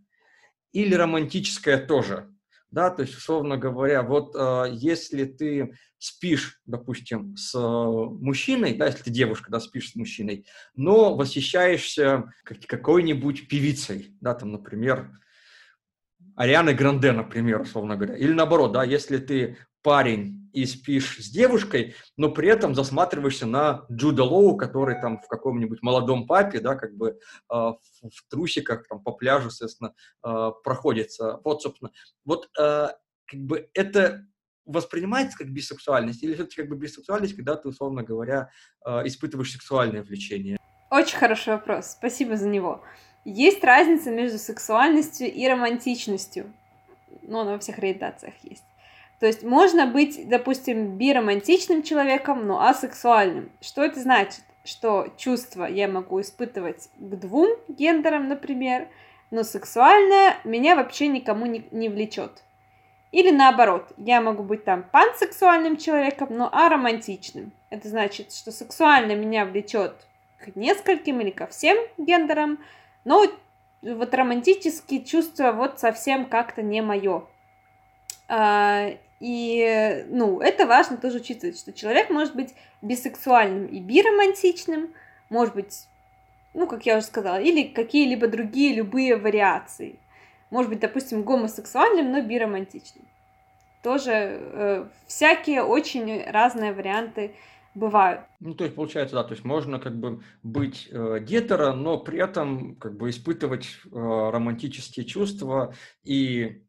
или романтическое тоже? Да, то есть, условно говоря, вот э, если ты спишь, допустим, с э, мужчиной, да, если ты девушка, да, спишь с мужчиной, но восхищаешься как- какой-нибудь певицей, да, там, например, Арианы Гранде, например, условно говоря, или наоборот, да, если ты парень и спишь с девушкой, но при этом засматриваешься на Джуда Лоу, который там в каком-нибудь молодом папе, да, как бы э, в, в трусиках там по пляжу, соответственно, э, проходится. Вот, собственно, вот э, как бы это воспринимается как бисексуальность или все-таки как бы бисексуальность, когда ты, условно говоря, э, испытываешь сексуальное влечение? Очень хороший вопрос, спасибо за него. Есть разница между сексуальностью и романтичностью, но она во всех ориентациях есть. То есть можно быть, допустим, биромантичным человеком, но асексуальным. Что это значит? Что чувства я могу испытывать к двум гендерам, например, но сексуальное меня вообще никому не, не влечет. Или наоборот, я могу быть там пансексуальным человеком, но аромантичным. Это значит, что сексуально меня влечет к нескольким или ко всем гендерам, но вот романтические чувства вот совсем как-то не мое. И, ну, это важно тоже учитывать, что человек может быть бисексуальным и биромантичным, может быть, ну, как я уже сказала, или какие-либо другие любые вариации. Может быть, допустим, гомосексуальным, но биромантичным. Тоже э, всякие очень разные варианты бывают. Ну, то есть, получается, да, то есть можно как бы быть э, гетеро, но при этом как бы испытывать э, романтические чувства и...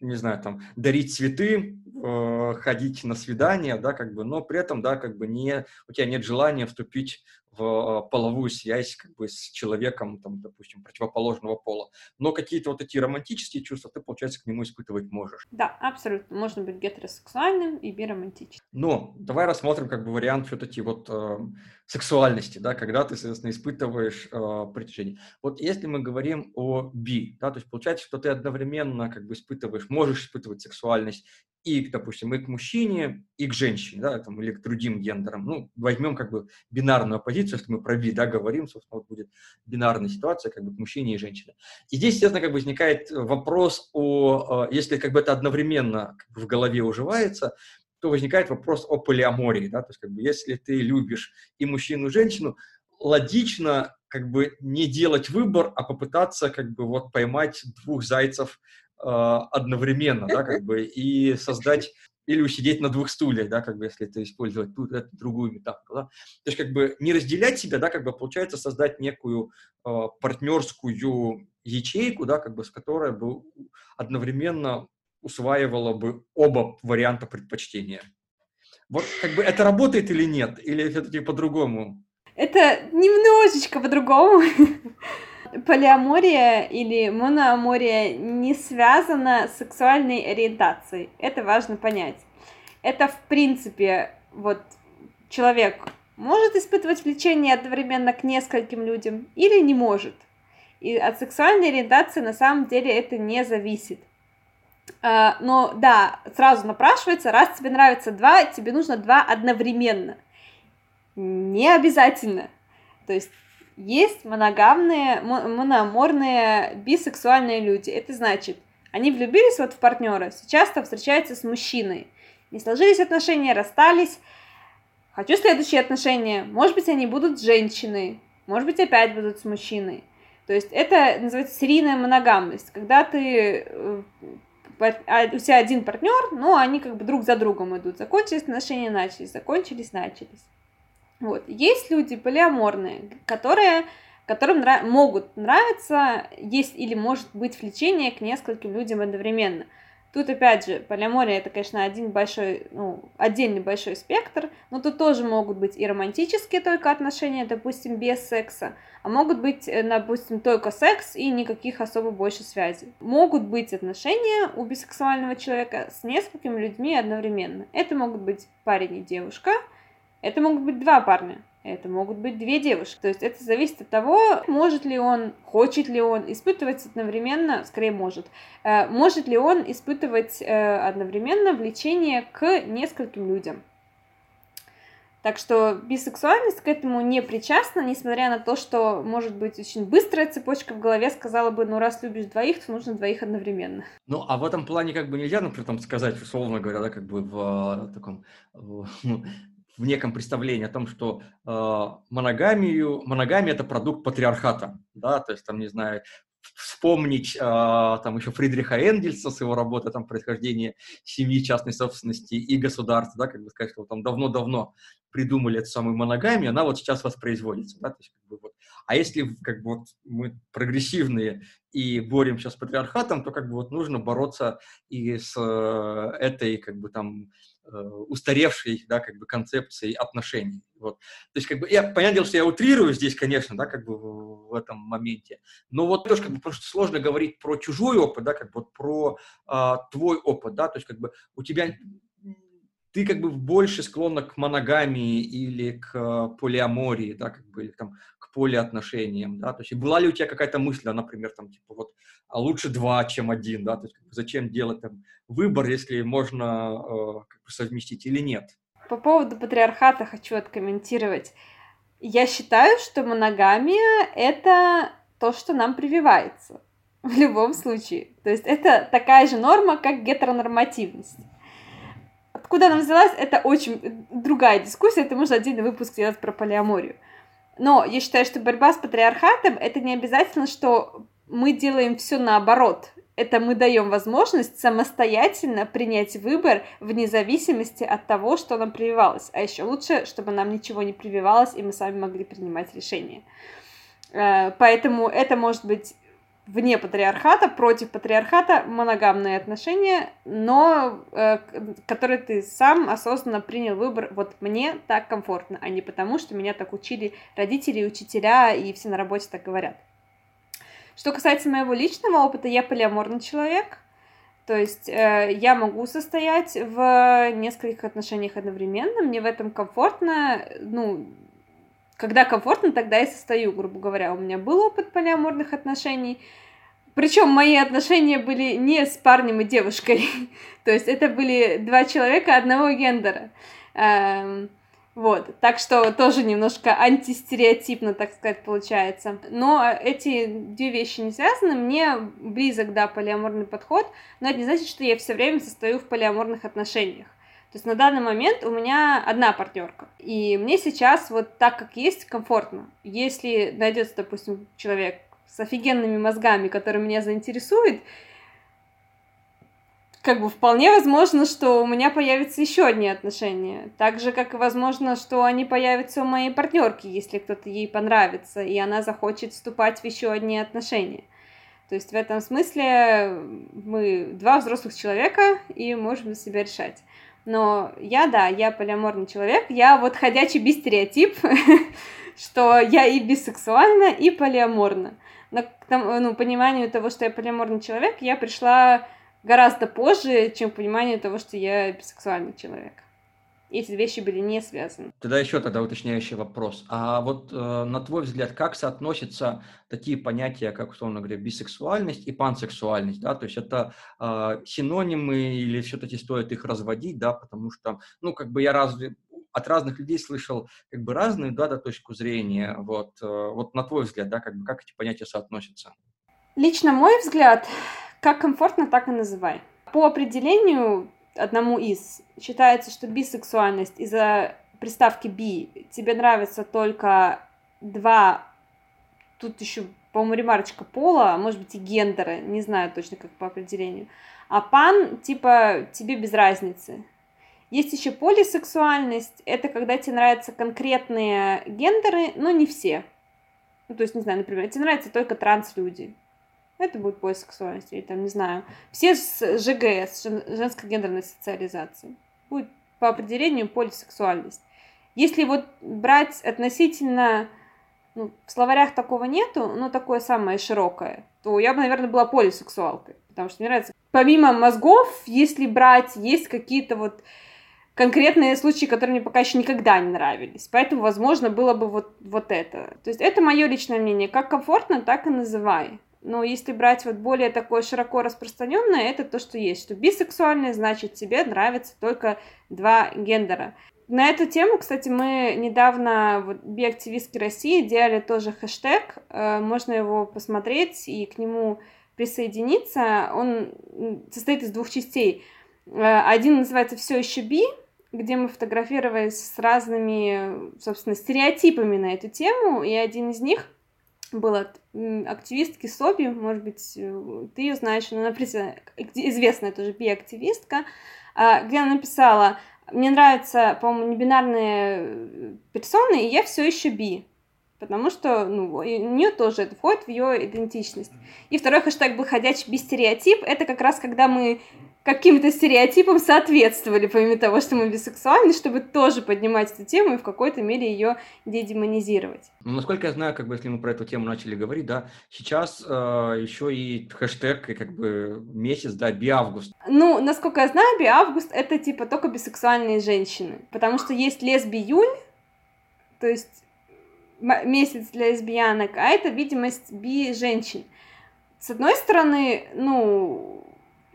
не знаю, там, дарить цветы, э, ходить на свидания, да, как бы, но при этом, да, как бы не, у тебя нет желания вступить в половую связь, как бы, с человеком, там, допустим, противоположного пола. Но какие-то вот эти романтические чувства ты, получается, к нему испытывать можешь. Да, абсолютно. Можно быть гетеросексуальным и биромантическим. Но давай рассмотрим, как бы, вариант все-таки вот э, сексуальности, да, когда ты, соответственно, испытываешь э, притяжение. Вот если мы говорим о би, да, то есть получается, что ты одновременно, как бы, испытываешь, можешь испытывать сексуальность и, допустим, и к мужчине, и к женщине, да, там, или к другим гендерам. Ну, возьмем, как бы, бинарную оппозицию, если мы про би, да, говорим, собственно, вот будет бинарная ситуация, как бы, к мужчине и женщине. И здесь, естественно, как бы возникает вопрос о, если, как бы, это одновременно в голове уживается, то возникает вопрос о полиамории, да, то есть, как бы, если ты любишь и мужчину, и женщину, логично, как бы, не делать выбор, а попытаться, как бы, вот поймать двух зайцев одновременно, да, как бы, и создать, или усидеть на двух стульях, да, как бы, если это использовать тут, эту, другую метафору, да. То есть, как бы, не разделять себя, да, как бы, получается создать некую э, партнерскую ячейку, да, как бы, с которой бы одновременно усваивала бы оба варианта предпочтения. Вот, как бы, это работает или нет? Или все-таки по-другому? Это немножечко по-другому. Полиамория или моноамория не связана с сексуальной ориентацией. Это важно понять. Это, в принципе, вот человек может испытывать влечение одновременно к нескольким людям или не может. И от сексуальной ориентации на самом деле это не зависит. Но да, сразу напрашивается, раз тебе нравится два, тебе нужно два одновременно. Не обязательно. То есть есть моногамные, моноаморные, бисексуальные люди. Это значит, они влюбились вот в партнера, сейчас там встречаются с мужчиной. Не сложились отношения, расстались. Хочу следующие отношения. Может быть, они будут с женщиной. Может быть, опять будут с мужчиной. То есть это называется серийная моногамность. Когда ты... У тебя один партнер, но они как бы друг за другом идут. Закончились отношения, начались. Закончились, начались. Вот. Есть люди полиаморные, которые, которым нрав... могут нравиться, есть или может быть влечение к нескольким людям одновременно. Тут опять же, полиамория — это, конечно, один большой, ну, отдельный большой спектр, но тут тоже могут быть и романтические только отношения, допустим, без секса, а могут быть, допустим, только секс и никаких особо больше связей. Могут быть отношения у бисексуального человека с несколькими людьми одновременно. Это могут быть парень и девушка. Это могут быть два парня, это могут быть две девушки. То есть это зависит от того, может ли он, хочет ли он испытывать одновременно, скорее может, может ли он испытывать одновременно влечение к нескольким людям. Так что бисексуальность к этому не причастна, несмотря на то, что, может быть, очень быстрая цепочка в голове сказала бы, ну, раз любишь двоих, то нужно двоих одновременно. Ну, а в этом плане как бы нельзя, например, там сказать, условно говоря, да, как бы в таком... В... в неком представлении о том, что э, моногамию, моногамия – это продукт патриархата, да, то есть, там, не знаю, вспомнить э, там еще Фридриха Энгельса с его работой там «Происхождение семьи, частной собственности и государства», да, как бы сказать, что там давно-давно придумали эту самую моногамию, она вот сейчас воспроизводится, да, то есть, как бы, вот. А если, как бы, вот, мы прогрессивные и боремся с патриархатом, то, как бы, вот, нужно бороться и с э, этой, как бы, там, устаревшей, да, как бы, концепции отношений. Вот. То есть, как бы, я, понятное дело, что я утрирую здесь, конечно, да, как бы, в этом моменте, но вот тоже, как бы, просто сложно говорить про чужой опыт, да, как бы, вот, про э, твой опыт, да, то есть, как бы, у тебя, ты, как бы, больше склонна к моногамии или к полиамории, да, как бы, или, там, к полиотношениям, да, то есть, была ли у тебя какая-то мысль, например, там, типа, вот, а лучше два, чем один, да, то есть, как бы, зачем делать, там, выбор, если можно э, как бы совместить или нет. По поводу патриархата хочу откомментировать. Я считаю, что моногамия — это то, что нам прививается в любом случае. То есть это такая же норма, как гетеронормативность. Откуда она взялась, это очень другая дискуссия, это можно отдельный выпуск делать про полиаморию. Но я считаю, что борьба с патриархатом — это не обязательно, что мы делаем все наоборот. Это мы даем возможность самостоятельно принять выбор вне зависимости от того, что нам прививалось. А еще лучше, чтобы нам ничего не прививалось, и мы сами могли принимать решения. Поэтому это может быть вне патриархата, против патриархата, моногамные отношения, но э, которые ты сам осознанно принял выбор, вот мне так комфортно, а не потому, что меня так учили родители, учителя, и все на работе так говорят. Что касается моего личного опыта, я полиаморный человек, то есть э, я могу состоять в нескольких отношениях одновременно, мне в этом комфортно, ну, когда комфортно, тогда и состою, грубо говоря. У меня был опыт полиаморных отношений. Причем мои отношения были не с парнем и девушкой. То есть это были два человека одного гендера. Вот. Так что тоже немножко антистереотипно, так сказать, получается. Но эти две вещи не связаны. Мне близок, да, полиаморный подход, но это не значит, что я все время состою в полиаморных отношениях. То есть на данный момент у меня одна партнерка, и мне сейчас вот так, как есть, комфортно. Если найдется, допустим, человек с офигенными мозгами, который меня заинтересует, как бы вполне возможно, что у меня появятся еще одни отношения. Так же, как и возможно, что они появятся у моей партнерки, если кто-то ей понравится, и она захочет вступать в еще одни отношения. То есть в этом смысле мы два взрослых человека и можем за себя решать. Но я, да, я полиаморный человек, я вот ходячий бистереотип, что я и бисексуальна, и полиаморна. Но к тому, ну, пониманию того, что я полиаморный человек, я пришла гораздо позже, чем к пониманию того, что я бисексуальный человек. Эти вещи были не связаны. Тогда еще тогда уточняющий вопрос. А вот э, на твой взгляд, как соотносятся такие понятия, как, условно говоря, бисексуальность и пансексуальность, да, то есть это э, синонимы или все-таки стоит их разводить, да, потому что, ну, как бы я разве от разных людей слышал как бы разную, да, да, точку зрения, вот, э, вот на твой взгляд, да, как бы как эти понятия соотносятся? Лично мой взгляд, как комфортно, так и называй. По определению одному из. Считается, что бисексуальность из-за приставки «би» тебе нравится только два, тут еще, по-моему, ремарочка пола, может быть, и гендера, не знаю точно, как по определению. А пан, типа, тебе без разницы. Есть еще полисексуальность, это когда тебе нравятся конкретные гендеры, но не все. Ну, то есть, не знаю, например, тебе нравятся только транслюди. Это будет полисексуальность, или там, не знаю, все с ЖГС, женской гендерной социализации. Будет по определению полисексуальность. Если вот брать относительно, ну, в словарях такого нету, но такое самое широкое, то я бы, наверное, была полисексуалкой, потому что мне нравится. Помимо мозгов, если брать, есть какие-то вот конкретные случаи, которые мне пока еще никогда не нравились, поэтому, возможно, было бы вот, вот это. То есть это мое личное мнение, как комфортно, так и называй. Но если брать вот более такое широко распространенное, это то, что есть. Что бисексуальное, значит, тебе нравятся только два гендера. На эту тему, кстати, мы недавно, вот, биактивистки России делали тоже хэштег. Можно его посмотреть и к нему присоединиться. Он состоит из двух частей. Один называется «Все еще би», где мы фотографировались с разными, собственно, стереотипами на эту тему. И один из них был от активистки Соби, может быть, ты ее знаешь, но она известная тоже би-активистка, где она написала: «Мне нравятся, по-моему, небинарные персоны, и я все еще би», потому что, ну, у нее тоже это входит в ее идентичность. И второй хэштег был «Ходячий бистереотип». Это как раз когда мы каким-то стереотипом соответствовали, помимо того, что мы бисексуальны, чтобы тоже поднимать эту тему и в какой-то мере ее дедемонизировать. Ну, насколько я знаю, как бы, если мы про эту тему начали говорить, да, сейчас э, еще и хэштег, и как бы месяц, да, биавгуст. Ну, насколько я знаю, биавгуст — это типа только бисексуальные женщины, потому что есть лесби-юль, то есть месяц для лесбиянок, а это видимость би-женщин. С одной стороны, ну,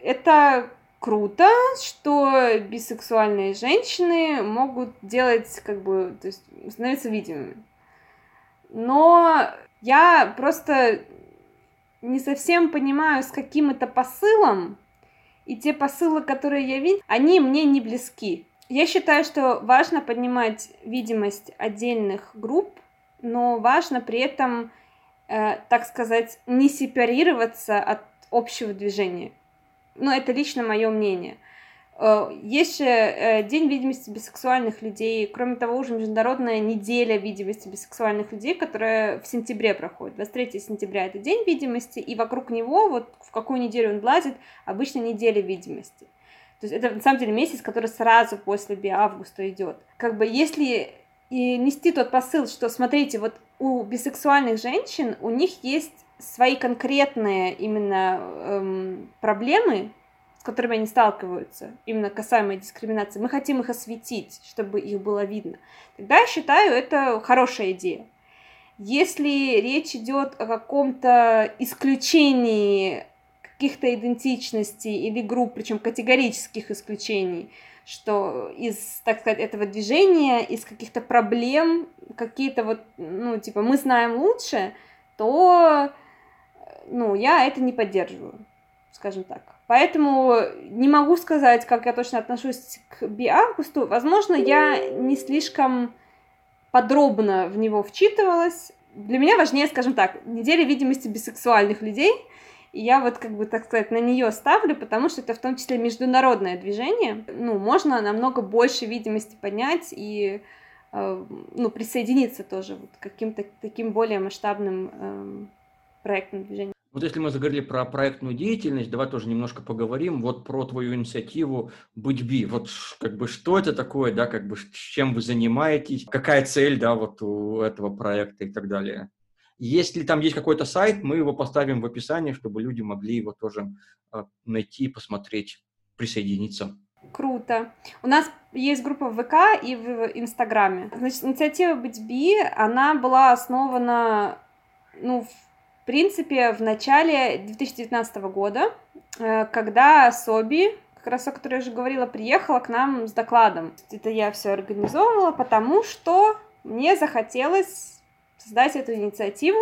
это круто, что бисексуальные женщины могут делать, как бы, то есть становиться видимыми. Но я просто не совсем понимаю, с каким это посылом, и те посылы, которые я вижу, они мне не близки. Я считаю, что важно поднимать видимость отдельных групп, но важно при этом, э, так сказать, не сепарироваться от общего движения. Ну, это лично мое мнение. Есть же День видимости бисексуальных людей. Кроме того, уже Международная неделя видимости бисексуальных людей, которая в сентябре проходит. двадцать третьего сентября это День видимости, и вокруг него, вот в какую неделю он лазит, обычно неделя видимости. То есть это, на самом деле, месяц, который сразу после би-августа идет. Как бы если и нести тот посыл, что, смотрите, вот у бисексуальных женщин, у них есть свои конкретные именно эм, проблемы, с которыми они сталкиваются, именно касаемо дискриминации, мы хотим их осветить, чтобы их было видно. Тогда я считаю, это хорошая идея. Если речь идет о каком-то исключении каких-то идентичностей или групп, причем категорических исключений, что из, так сказать, этого движения, из каких-то проблем, какие-то вот, ну, типа, мы знаем лучше, то, ну, я это не поддерживаю, скажем так. Поэтому не могу сказать, как я точно отношусь к би-августу. Возможно, я не слишком подробно в него вчитывалась. Для меня важнее, скажем так, неделя видимости бисексуальных людей. И я вот, как бы, так сказать, на нее ставлю, потому что это в том числе международное движение. Ну, можно намного больше видимости поднять и э, ну, присоединиться тоже вот к каким-то таким более масштабным э, проектным движениям. Вот если мы заговорили про проектную деятельность, давай тоже немножко поговорим вот про твою инициативу «Быть Би». Вот как бы что это такое, да, как бы чем вы занимаетесь, какая цель, да, вот у этого проекта и так далее. Если там есть какой-то сайт, мы его поставим в описании, чтобы люди могли его тоже найти, посмотреть, присоединиться. Круто. У нас есть группа в ВК и в Инстаграме. Значит, инициатива «Быть Би», она была основана, ну, в В принципе, в начале две тысячи девятнадцатого года, когда Соби, как раз о которой я уже говорила, приехала к нам с докладом. Это я все организовывала, потому что мне захотелось создать эту инициативу,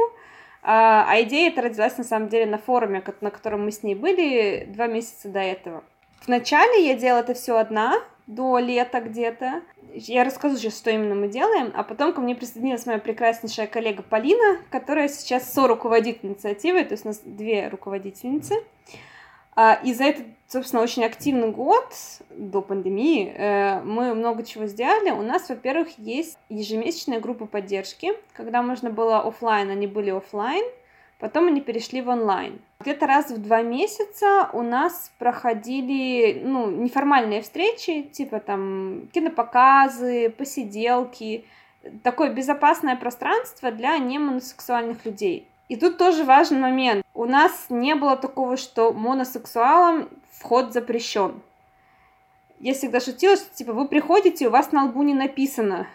а идея эта родилась на самом деле на форуме, на котором мы с ней были два месяца до этого. Вначале я делала это все одна, до лета где-то. Я расскажу сейчас, что именно мы делаем, а потом ко мне присоединилась моя прекраснейшая коллега Полина, которая сейчас соруководит инициативой, то есть у нас две руководительницы. И за этот, собственно, очень активный год до пандемии мы много чего сделали. У нас, во-первых, есть ежемесячная группа поддержки, когда можно было офлайн, они были офлайн, потом они перешли в онлайн. Где-то раз в два месяца у нас проходили, ну, неформальные встречи, типа там кинопоказы, посиделки. Такое безопасное пространство для немоносексуальных людей. И тут тоже важный момент. У нас не было такого, что моносексуалам вход запрещен. Я всегда шутила, что типа вы приходите, у вас на лбу не написано.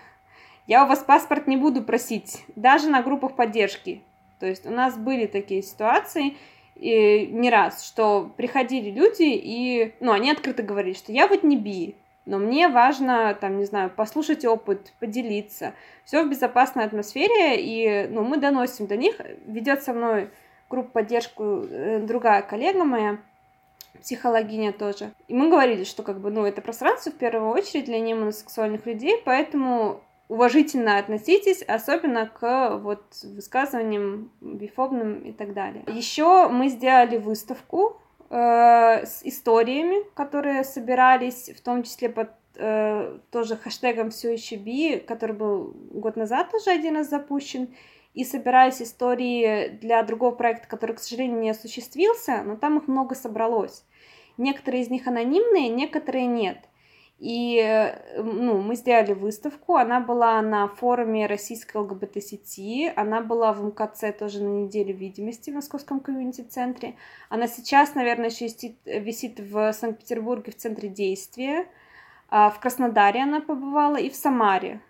Я у вас паспорт не буду просить, даже на группах поддержки. То есть у нас были такие ситуации и не раз, что приходили люди и, ну, они открыто говорили, что я вот не би, но мне важно, там, не знаю, послушать опыт, поделиться. Все в безопасной атмосфере, и, ну, мы доносим до них. Ведет со мной группу поддержку другая коллега моя, психологиня тоже. И мы говорили, что, как бы, ну, это пространство в первую очередь для немоносексуальных людей, поэтому уважительно относитесь, особенно к вот высказываниям бифобным и так далее. Еще мы сделали выставку э, с историями, которые собирались, в том числе под э, тоже хэштегом «Все еще би», который был год назад уже один раз запущен, и собирались истории для другого проекта, который, к сожалению, не осуществился, но там их много собралось. Некоторые из них анонимные, некоторые нет. И, ну, мы сделали выставку, она была на форуме российской эл-гэ-бэ-тэ сети, она была в эм-ка-цэ тоже на неделе видимости в Московском комьюнити-центре, она сейчас, наверное, еще висит в Санкт-Петербурге в центре действия, в Краснодаре она побывала и в Самаре,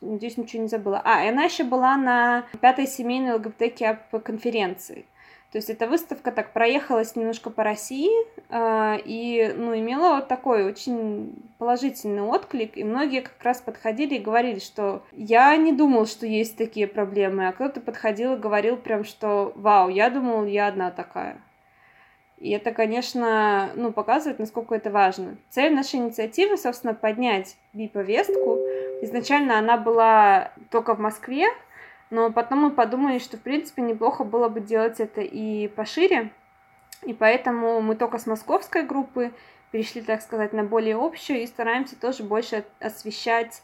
надеюсь, ничего не забыла. А, и она еще была на пятой семейной эл-гэ-бэ-тэ-ка-конференции. То есть эта выставка так проехалась немножко по России э, и, ну, имела вот такой очень положительный отклик. И многие как раз подходили и говорили, что я не думал, что есть такие проблемы, а кто-то подходил и говорил прям, что вау, я думал, я одна такая. И это, конечно, ну, показывает, насколько это важно. Цель нашей инициативы, собственно, поднять би-повестку. Изначально она была только в Москве, но потом мы подумали, что, в принципе, неплохо было бы делать это и пошире. И поэтому мы только с московской группы перешли, так сказать, на более общую, и стараемся тоже больше освещать,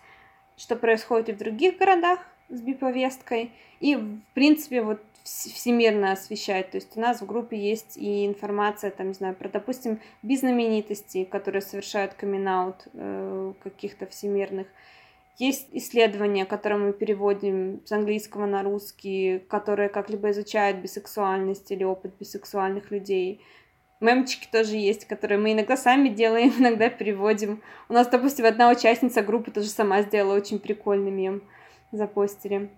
что происходит и в других городах с биповесткой, и, в принципе, вот всемирно освещать. То есть у нас в группе есть и информация, там, не знаю, про, допустим, бизнаменитости, которые совершают камин-аут э, каких-то всемирных. Есть исследования, которые мы переводим с английского на русский, которые как-либо изучают бисексуальность или опыт бисексуальных людей. Мемчики тоже есть, которые мы иногда сами делаем, иногда переводим. У нас, допустим, одна участница группы тоже сама сделала очень прикольный мем, запостили.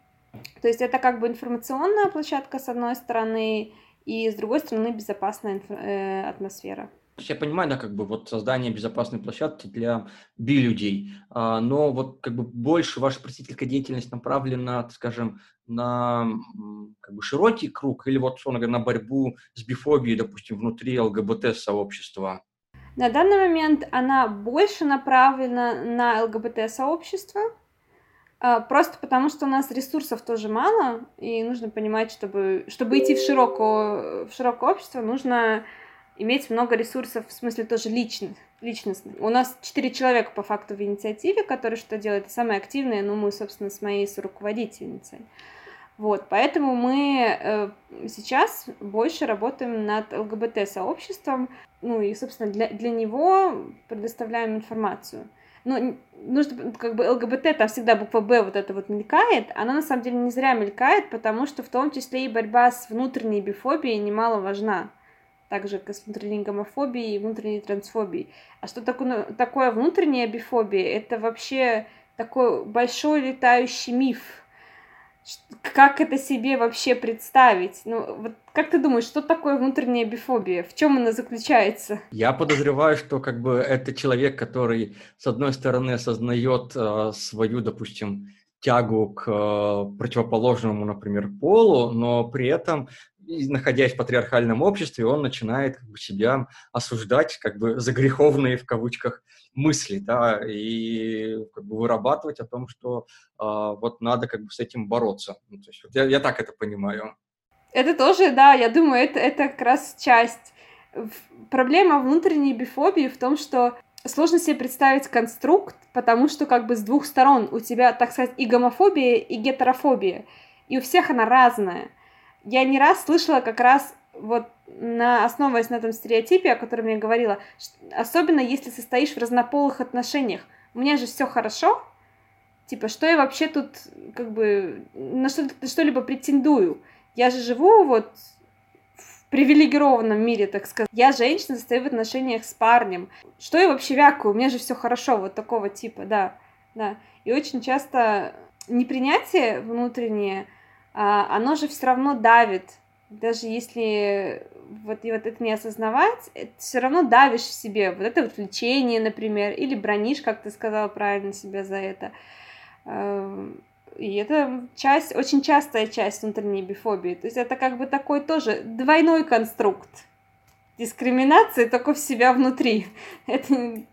То есть это как бы информационная площадка с одной стороны, и с другой стороны безопасная инф... э, атмосфера. Я понимаю, да, как бы вот создание безопасной площадки для би-людей, но вот как бы больше ваша просветительская деятельность направлена, скажем, на как бы широкий круг или вот на борьбу с бифобией, допустим, внутри ЛГБТ-сообщества? На данный момент она больше направлена на ЛГБТ-сообщество, просто потому что у нас ресурсов тоже мало, и нужно понимать, чтобы, чтобы идти в широкое, в широкое общество, нужно иметь много ресурсов, в смысле тоже личных, личностных. У нас четыре человека по факту в инициативе, которые что делают? Самые активные, ну, мы, собственно, с моей соруководительницей. Вот, поэтому мы э, сейчас больше работаем над ЛГБТ-сообществом, ну, и, собственно, для, для него предоставляем информацию. Ну, нужно, как бы, ЛГБТ, там всегда буква «Б» вот это вот мелькает, она, на самом деле, не зря мелькает, потому что в том числе и борьба с внутренней бифобией немало важна. Также как с внутренней гомофобией и внутренней трансфобией. А что такое, такое внутренняя бифобия? Это вообще такой большой летающий миф. Как это себе вообще представить? Ну, вот как ты думаешь, что такое внутренняя бифобия? В чем она заключается? Я подозреваю, что как бы это человек, который, с одной стороны, осознает э, свою, допустим, тягу к э, противоположному, например, полу, но при этом, находясь в патриархальном обществе, он начинает как бы, себя осуждать как бы за греховные, в кавычках, мысли, да, и как бы, вырабатывать о том, что э, вот надо как бы с этим бороться. Ну, то есть, вот я, я так это понимаю. Это тоже, да, я думаю, это, это как раз часть. Проблема внутренней бифобии в том, что сложно себе представить конструкт, потому что как бы с двух сторон у тебя, так сказать, и гомофобия, и гетерофобия, и у всех она разная. Я не раз слышала как раз, вот на, основываясь на этом стереотипе, о котором я говорила, что, особенно если состоишь в разнополых отношениях. У меня же все хорошо, типа, что я вообще тут, как бы, на что, что-либо претендую? Я же живу вот в привилегированном мире, так сказать. Я женщина, состою в отношениях с парнем. Что я вообще вякую? У меня же все хорошо, вот такого типа, да, да. И очень часто непринятие внутреннее, оно же все равно давит, даже если вот, и вот это не осознавать, все равно давишь в себе, вот это вот влечение, например, или бронишь, как ты сказала правильно, себя за это. И это часть, очень частая часть внутренней бифобии, то есть это как бы такой тоже двойной конструкт дискриминации, только в себя внутри. Это не,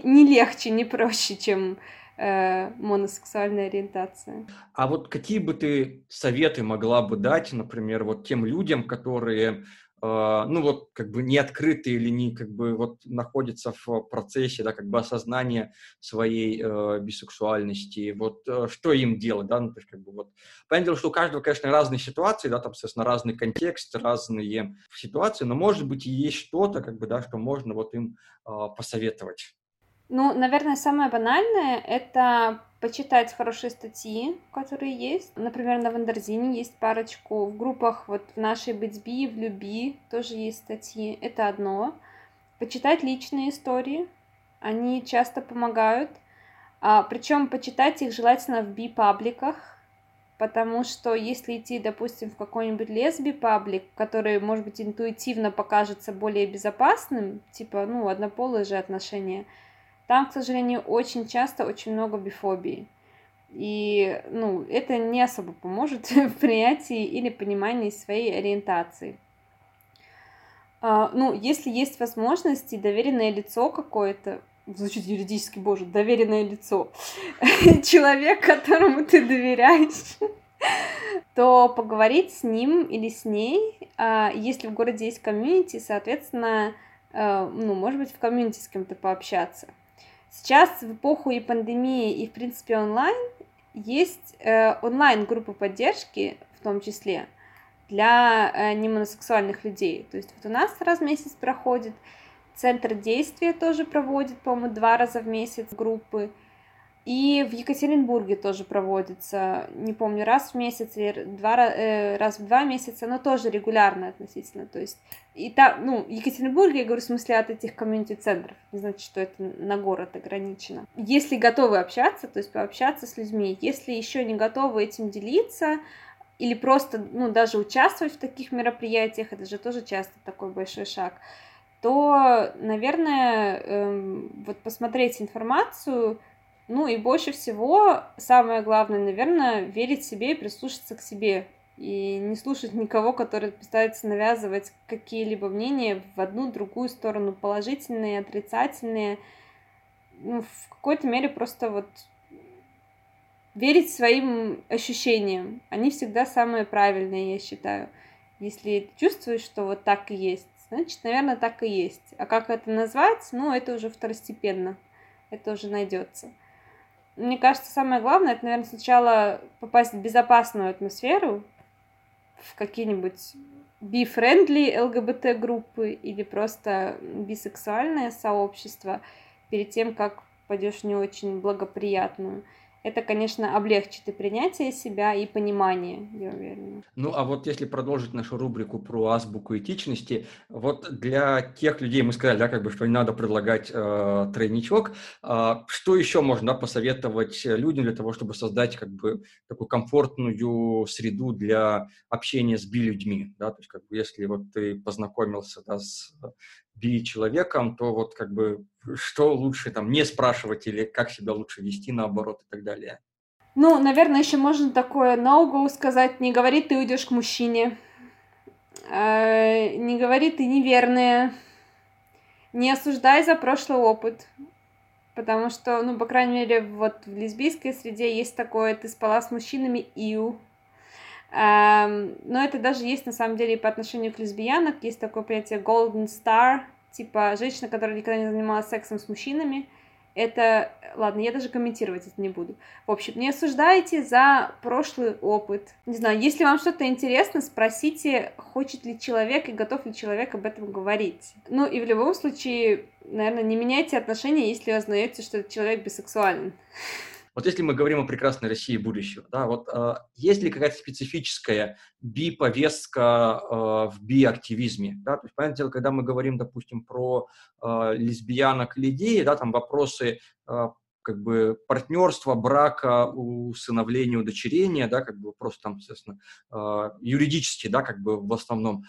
не легче, не проще, чем моносексуальная ориентация. А вот какие бы ты советы могла бы дать, например, вот тем людям, которые, э, ну вот как бы не открыты или не как бы вот находятся в процессе, да, как бы осознания своей э, бисексуальности, вот э, что им делать, да, ну то есть как бы вот понятное дело, что у каждого, конечно, разные ситуации, да, там, соответственно, разный контекст, разные ситуации, но может быть и есть что-то, как бы, да, что можно вот им э, посоветовать. Ну, наверное, самое банальное — это почитать хорошие статьи, которые есть. Например, на Вандерзине есть парочку. В группах вот в нашей «Быть Би», в «Люби» тоже есть статьи. Это одно. Почитать личные истории. Они часто помогают. А, причем почитать их желательно в би-пабликах, потому что если идти, допустим, в какой-нибудь лесби-паблик, который, может быть, интуитивно покажется более безопасным, типа, ну, однополые же отношения, там, к сожалению, очень часто очень много бифобии. И, ну, это не особо поможет в принятии или понимании своей ориентации. А, ну, если есть возможности, доверенное лицо какое-то, звучит юридически, боже, доверенное лицо, человек, которому ты доверяешь, то поговорить с ним или с ней, если в городе есть комьюнити, соответственно, ну, может быть, в комьюнити с кем-то пообщаться. Сейчас в эпоху и пандемии, и, в принципе, онлайн, есть онлайн-группы поддержки, в том числе, для немоносексуальных людей. То есть вот у нас раз в месяц проходит, центр действия тоже проводит, по-моему, два раза в месяц группы. И в Екатеринбурге тоже проводится, не помню, раз в месяц или два, э, раз в два месяца, но тоже регулярно относительно. То есть, и там, ну, Екатеринбург, я говорю, в смысле от этих комьюнити-центров, не значит, что это на город ограничено. Если готовы общаться, то есть пообщаться с людьми, если еще не готовы этим делиться или просто, ну, даже участвовать в таких мероприятиях, это же тоже часто такой большой шаг, то, наверное, э, вот посмотреть информацию. Ну и больше всего, самое главное, наверное, верить себе и прислушаться к себе. И не слушать никого, который пытается навязывать какие-либо мнения в одну, другую сторону, положительные, отрицательные. Ну, в какой-то мере просто вот верить своим ощущениям. Они всегда самые правильные, я считаю. Если чувствуешь, что вот так и есть, значит, наверное, так и есть. А как это назвать? Ну, это уже второстепенно. Это уже найдется. Мне кажется, самое главное, это, наверное, сначала попасть в безопасную атмосферу, в какие-нибудь би-френдли эл-гэ-бэ-тэ группы или просто бисексуальное сообщество, перед тем, как пойдешь в не очень благоприятную. Это, конечно, облегчит и принятие себя, и понимание, я уверена. Ну, а вот если продолжить нашу рубрику про азбуку этичности, вот для тех людей, мы сказали, да, как бы, что не надо предлагать э, тройничок, э, что еще можно, да, посоветовать людям для того, чтобы создать, как бы, такую комфортную среду для общения с би-людьми, да, то есть, как бы, если вот ты познакомился, да, с би-человеком, то вот, как бы, что лучше там не спрашивать или как себя лучше вести, наоборот, и так далее. Ну, наверное, еще можно такое no-go сказать. Не говори, ты уйдешь к мужчине. Не говори, ты неверная. Не осуждай за прошлый опыт. Потому что, ну, по крайней мере, вот в лесбийской среде есть такое, ты спала с мужчинами, иу. Но это даже есть, на самом деле, и по отношению к лесбиянок. Есть такое понятие golden star, типа женщина, которая никогда не занималась сексом с мужчинами. Это... Ладно, я даже комментировать это не буду. В общем, не осуждайте за прошлый опыт. Не знаю, если вам что-то интересно, спросите, хочет ли человек и готов ли человек об этом говорить. Ну и в любом случае, наверное, не меняйте отношения, если узнаете, что этот человек бисексуален. Вот если мы говорим о прекрасной России будущего, да, вот э, есть ли какая-то специфическая би-повестка э, в би-активизме? Да? То есть, понятное дело, когда мы говорим, допустим, про э, лесбиянок или геев, да, там вопросы э, как бы партнерства, брака, усыновления, удочерения, да, как бы вопросы там, соответственно, э, юридические, да, как бы в основном.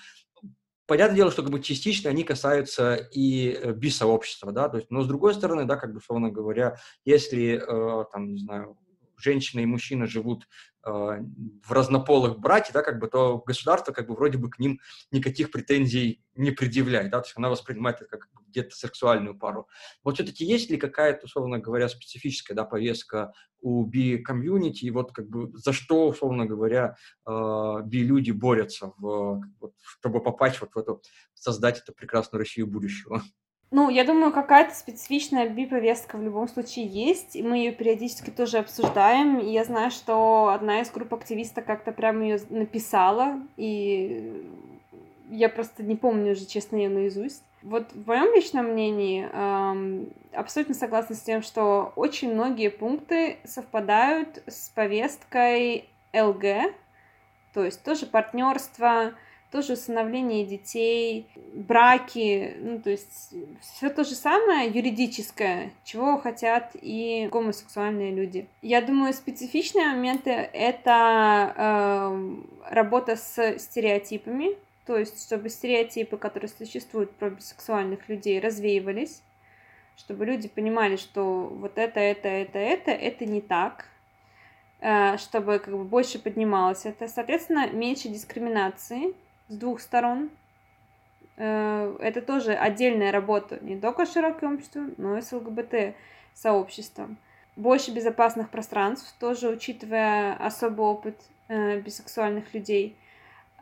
Понятное дело, что как бы частично они касаются и би-сообщества, да, то есть, но с другой стороны, да, как бы, условно говоря, если, э, там, не знаю, женщина и мужчина живут э, в разнополых браке, да, как бы, то государство, как бы, вроде бы к ним никаких претензий не предъявляет, да, то есть она воспринимает это как где-то сексуальную пару. Вот все-таки есть ли какая-то, условно говоря, специфическая, да, повестка у би-комьюнити, и вот, как бы, за что, условно говоря, э, би-люди борются, в, вот, чтобы попасть вот в эту, создать эту прекрасную Россию будущего? Ну, я думаю, какая-то специфичная би-повестка в любом случае есть, и мы ее периодически тоже обсуждаем. И я знаю, что одна из групп активистов как-то прям ее написала, и я просто не помню уже, честно, ее наизусть. Вот в моем личном мнении эм, абсолютно согласна с тем, что очень многие пункты совпадают с повесткой эл-гэ, то есть тоже партнерство, тоже усыновление детей, браки, ну, то есть все то же самое юридическое, чего хотят и гомосексуальные люди. Я думаю, специфичные моменты — это э, работа с стереотипами, то есть чтобы стереотипы, которые существуют про бисексуальных людей, развеивались, чтобы люди понимали, что вот это, это, это, это, это не так, э, чтобы, как бы, больше поднималось это, соответственно, меньше дискриминации с двух сторон. Это тоже отдельная работа не только с широким обществом, но и с эл-гэ-бэ-тэ сообществом. Больше безопасных пространств, тоже учитывая особый опыт бисексуальных людей.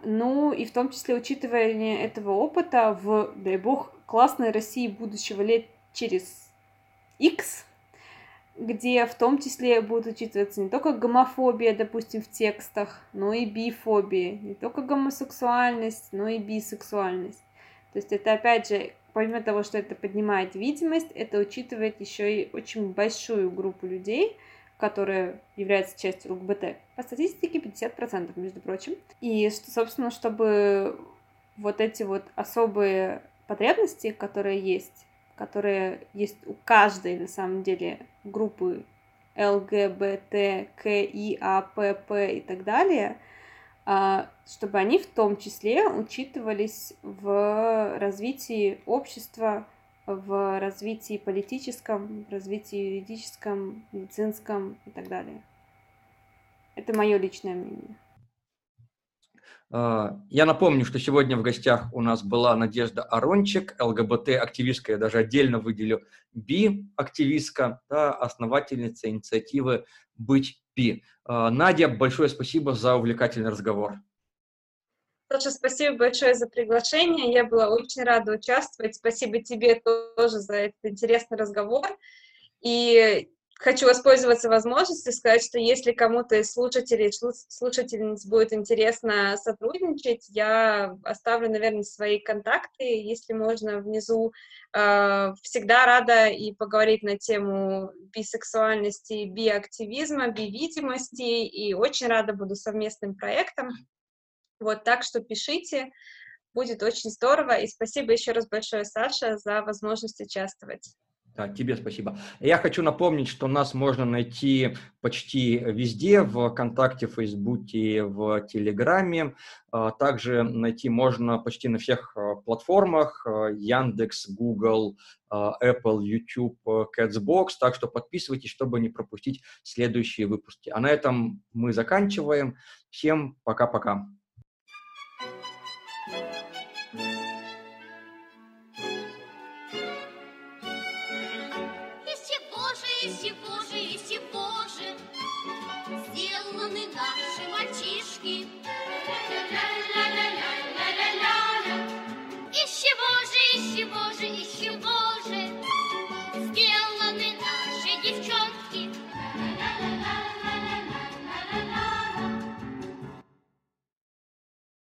Ну и в том числе учитывание этого опыта в, дай бог, классной России будущего лет через X, где в том числе будут учитываться не только гомофобия, допустим, в текстах, но и бифобия, не только гомосексуальность, но и бисексуальность. То есть это, опять же, помимо того, что это поднимает видимость, это учитывает еще и очень большую группу людей, которые являются частью ЛГБТ. По статистике пятьдесят процентов, между прочим. И, собственно, чтобы вот эти вот особые потребности, которые есть, которые есть у каждой, на самом деле, группы ЛГБТ, КИАПП и так далее, чтобы они в том числе учитывались в развитии общества, в развитии политическом, в развитии юридическом, медицинском и так далее. Это мое личное мнение. Я напомню, что сегодня в гостях у нас была Надежда Арончик, ЛГБТ-активистка, я даже отдельно выделю, би-активистка, да, основательница инициативы «Быть Би». Надя, большое спасибо за увлекательный разговор. Саша, спасибо большое за приглашение. Я была очень рада участвовать. Спасибо тебе тоже за этот интересный разговор. И хочу воспользоваться возможностью сказать, что если кому-то из слушателей, слушательниц будет интересно сотрудничать, я оставлю, наверное, свои контакты, если можно, внизу. Всегда рада и поговорить на тему бисексуальности, биактивизма, бивидимости, и очень рада буду совместным проектам. Вот, так что пишите, будет очень здорово, и спасибо еще раз большое, Саша, за возможность участвовать. Да, тебе спасибо. Я хочу напомнить, что нас можно найти почти везде, в ВКонтакте, в Фейсбуке, в Телеграме. Также найти можно почти на всех платформах: Яндекс, Google, Apple, YouTube, Catchbox. Так что подписывайтесь, чтобы не пропустить следующие выпуски. А на этом мы заканчиваем. Всем пока-пока. Спасибо.